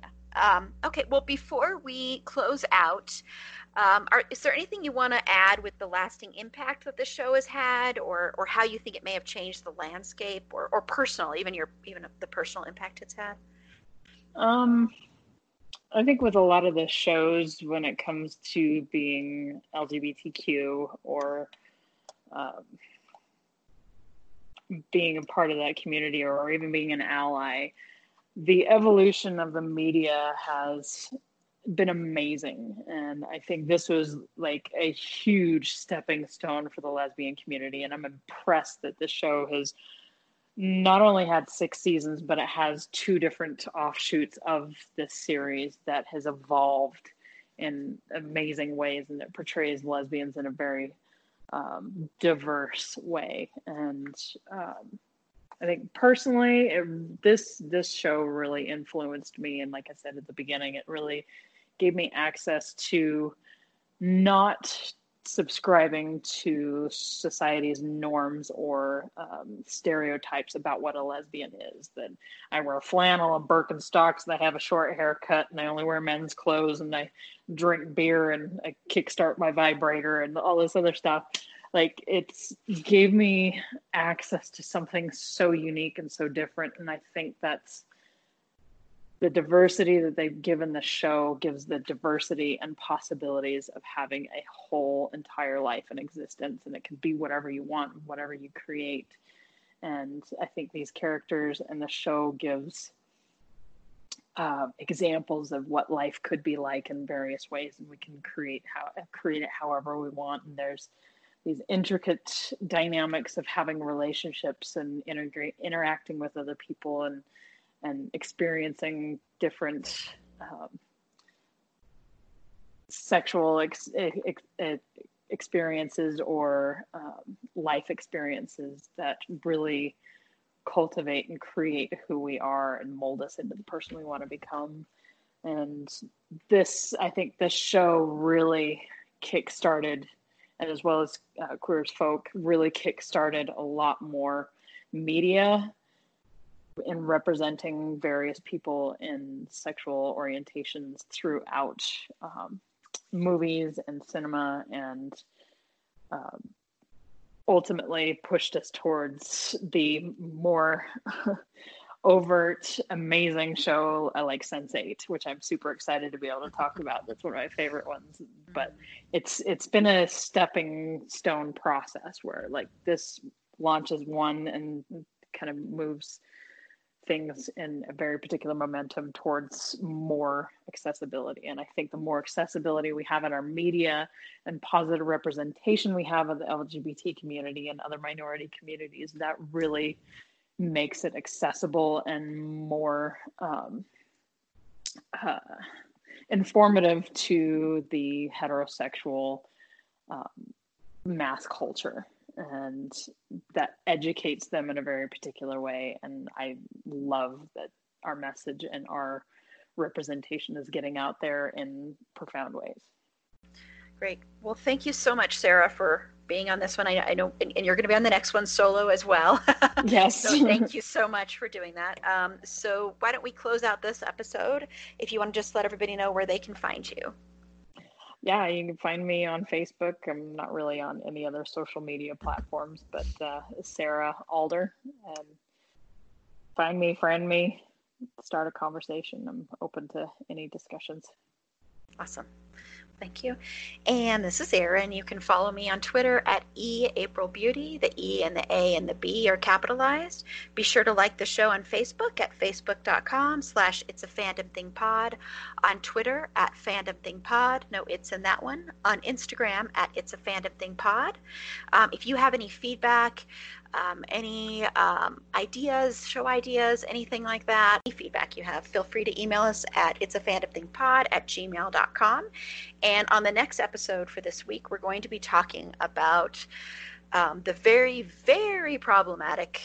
Yeah. Um, okay. Well, before we close out, um, are, is there anything you want to add with the lasting impact that the show has had, or, or how you think it may have changed the landscape, or, or personal, even your, even the personal impact it's had? Um, I think with a lot of the shows, when it comes to being L G B T Q or um, being a part of that community, or, or even being an ally, the evolution of the media has been amazing. And I think this was like a huge stepping stone for the lesbian community. And I'm impressed that the show has not only had six seasons, but it has two different offshoots of this series that has evolved in amazing ways, and it portrays lesbians in a very um, diverse way. And um, I think personally, it, this this show really influenced me. And like I said at the beginning, it really gave me access to not subscribing to society's norms or um, stereotypes about what a lesbian is. That I wear a flannel and Birkenstocks, and I have a short haircut, and I only wear men's clothes, and I drink beer, and I kickstart my vibrator, and all this other stuff. Like, it's gave me access to something so unique and so different. And I think that's the diversity that they've given the show gives the diversity and possibilities of having a whole entire life and existence, and it can be whatever you want, whatever you create. And I think these characters and the show gives uh, examples of what life could be like in various ways, and we can create how create it however we want. And there's these intricate dynamics of having relationships and integrate, interacting with other people, and and experiencing different um, sexual ex- ex- experiences or um, life experiences that really cultivate and create who we are and mold us into the person we want to become. And this, I think this show really kickstarted, and as well as uh, Queer as Folk, really kickstarted a lot more media in representing various people in sexual orientations throughout um, movies and cinema, and um, ultimately pushed us towards the more overt, amazing show I like Sense eight, which I'm super excited to be able to talk about. That's one of my favorite ones. But it's it's been a stepping stone process where, like, this launches one and kind of moves things in a very particular momentum towards more accessibility. And I think the more accessibility we have in our media and positive representation we have of the L G B T community and other minority communities, that really makes it accessible and more um, uh, informative to the heterosexual um, mass culture. And that educates them in a very particular way. And I love that our message and our representation is getting out there in profound ways. Great. Well, thank you so much, Sarah, for being on this one. I, I know, and, and you're going to be on the next one solo as well. Yes. So thank you so much for doing that. Um, so why don't we close out this episode? If you want to just let everybody know where they can find you. Yeah, you can find me on Facebook. I'm not really on any other social media platforms, but uh, Sarah Alder. Um, find me, friend me, start a conversation. I'm open to any discussions. Awesome. Thank you. And this is Erin. You can follow me on Twitter at eAprilBeauty. The E and the A and the B are capitalized. Be sure to like the show on Facebook at facebook.com slash It's a Fandom Thing Pod. On Twitter at Fandom Thing Pod. No, it's in that one. On Instagram at It's a Fandom Thing Pod. Um, if you have any feedback, Um, any um, ideas, show ideas, anything like that, any feedback you have, feel free to email us at itsafandomthingpod at gmail dot com. And on the next episode for this week, we're going to be talking about um, the very, very problematic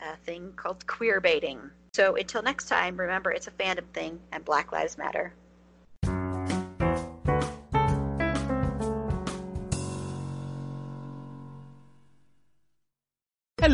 a thing called queer baiting. So until next time, remember, it's a fandom thing, and Black Lives Matter.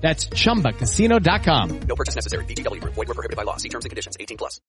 That's chumba casino dot com. No purchase necessary. V G W Group. Void where prohibited by law. See terms and conditions. eighteen plus.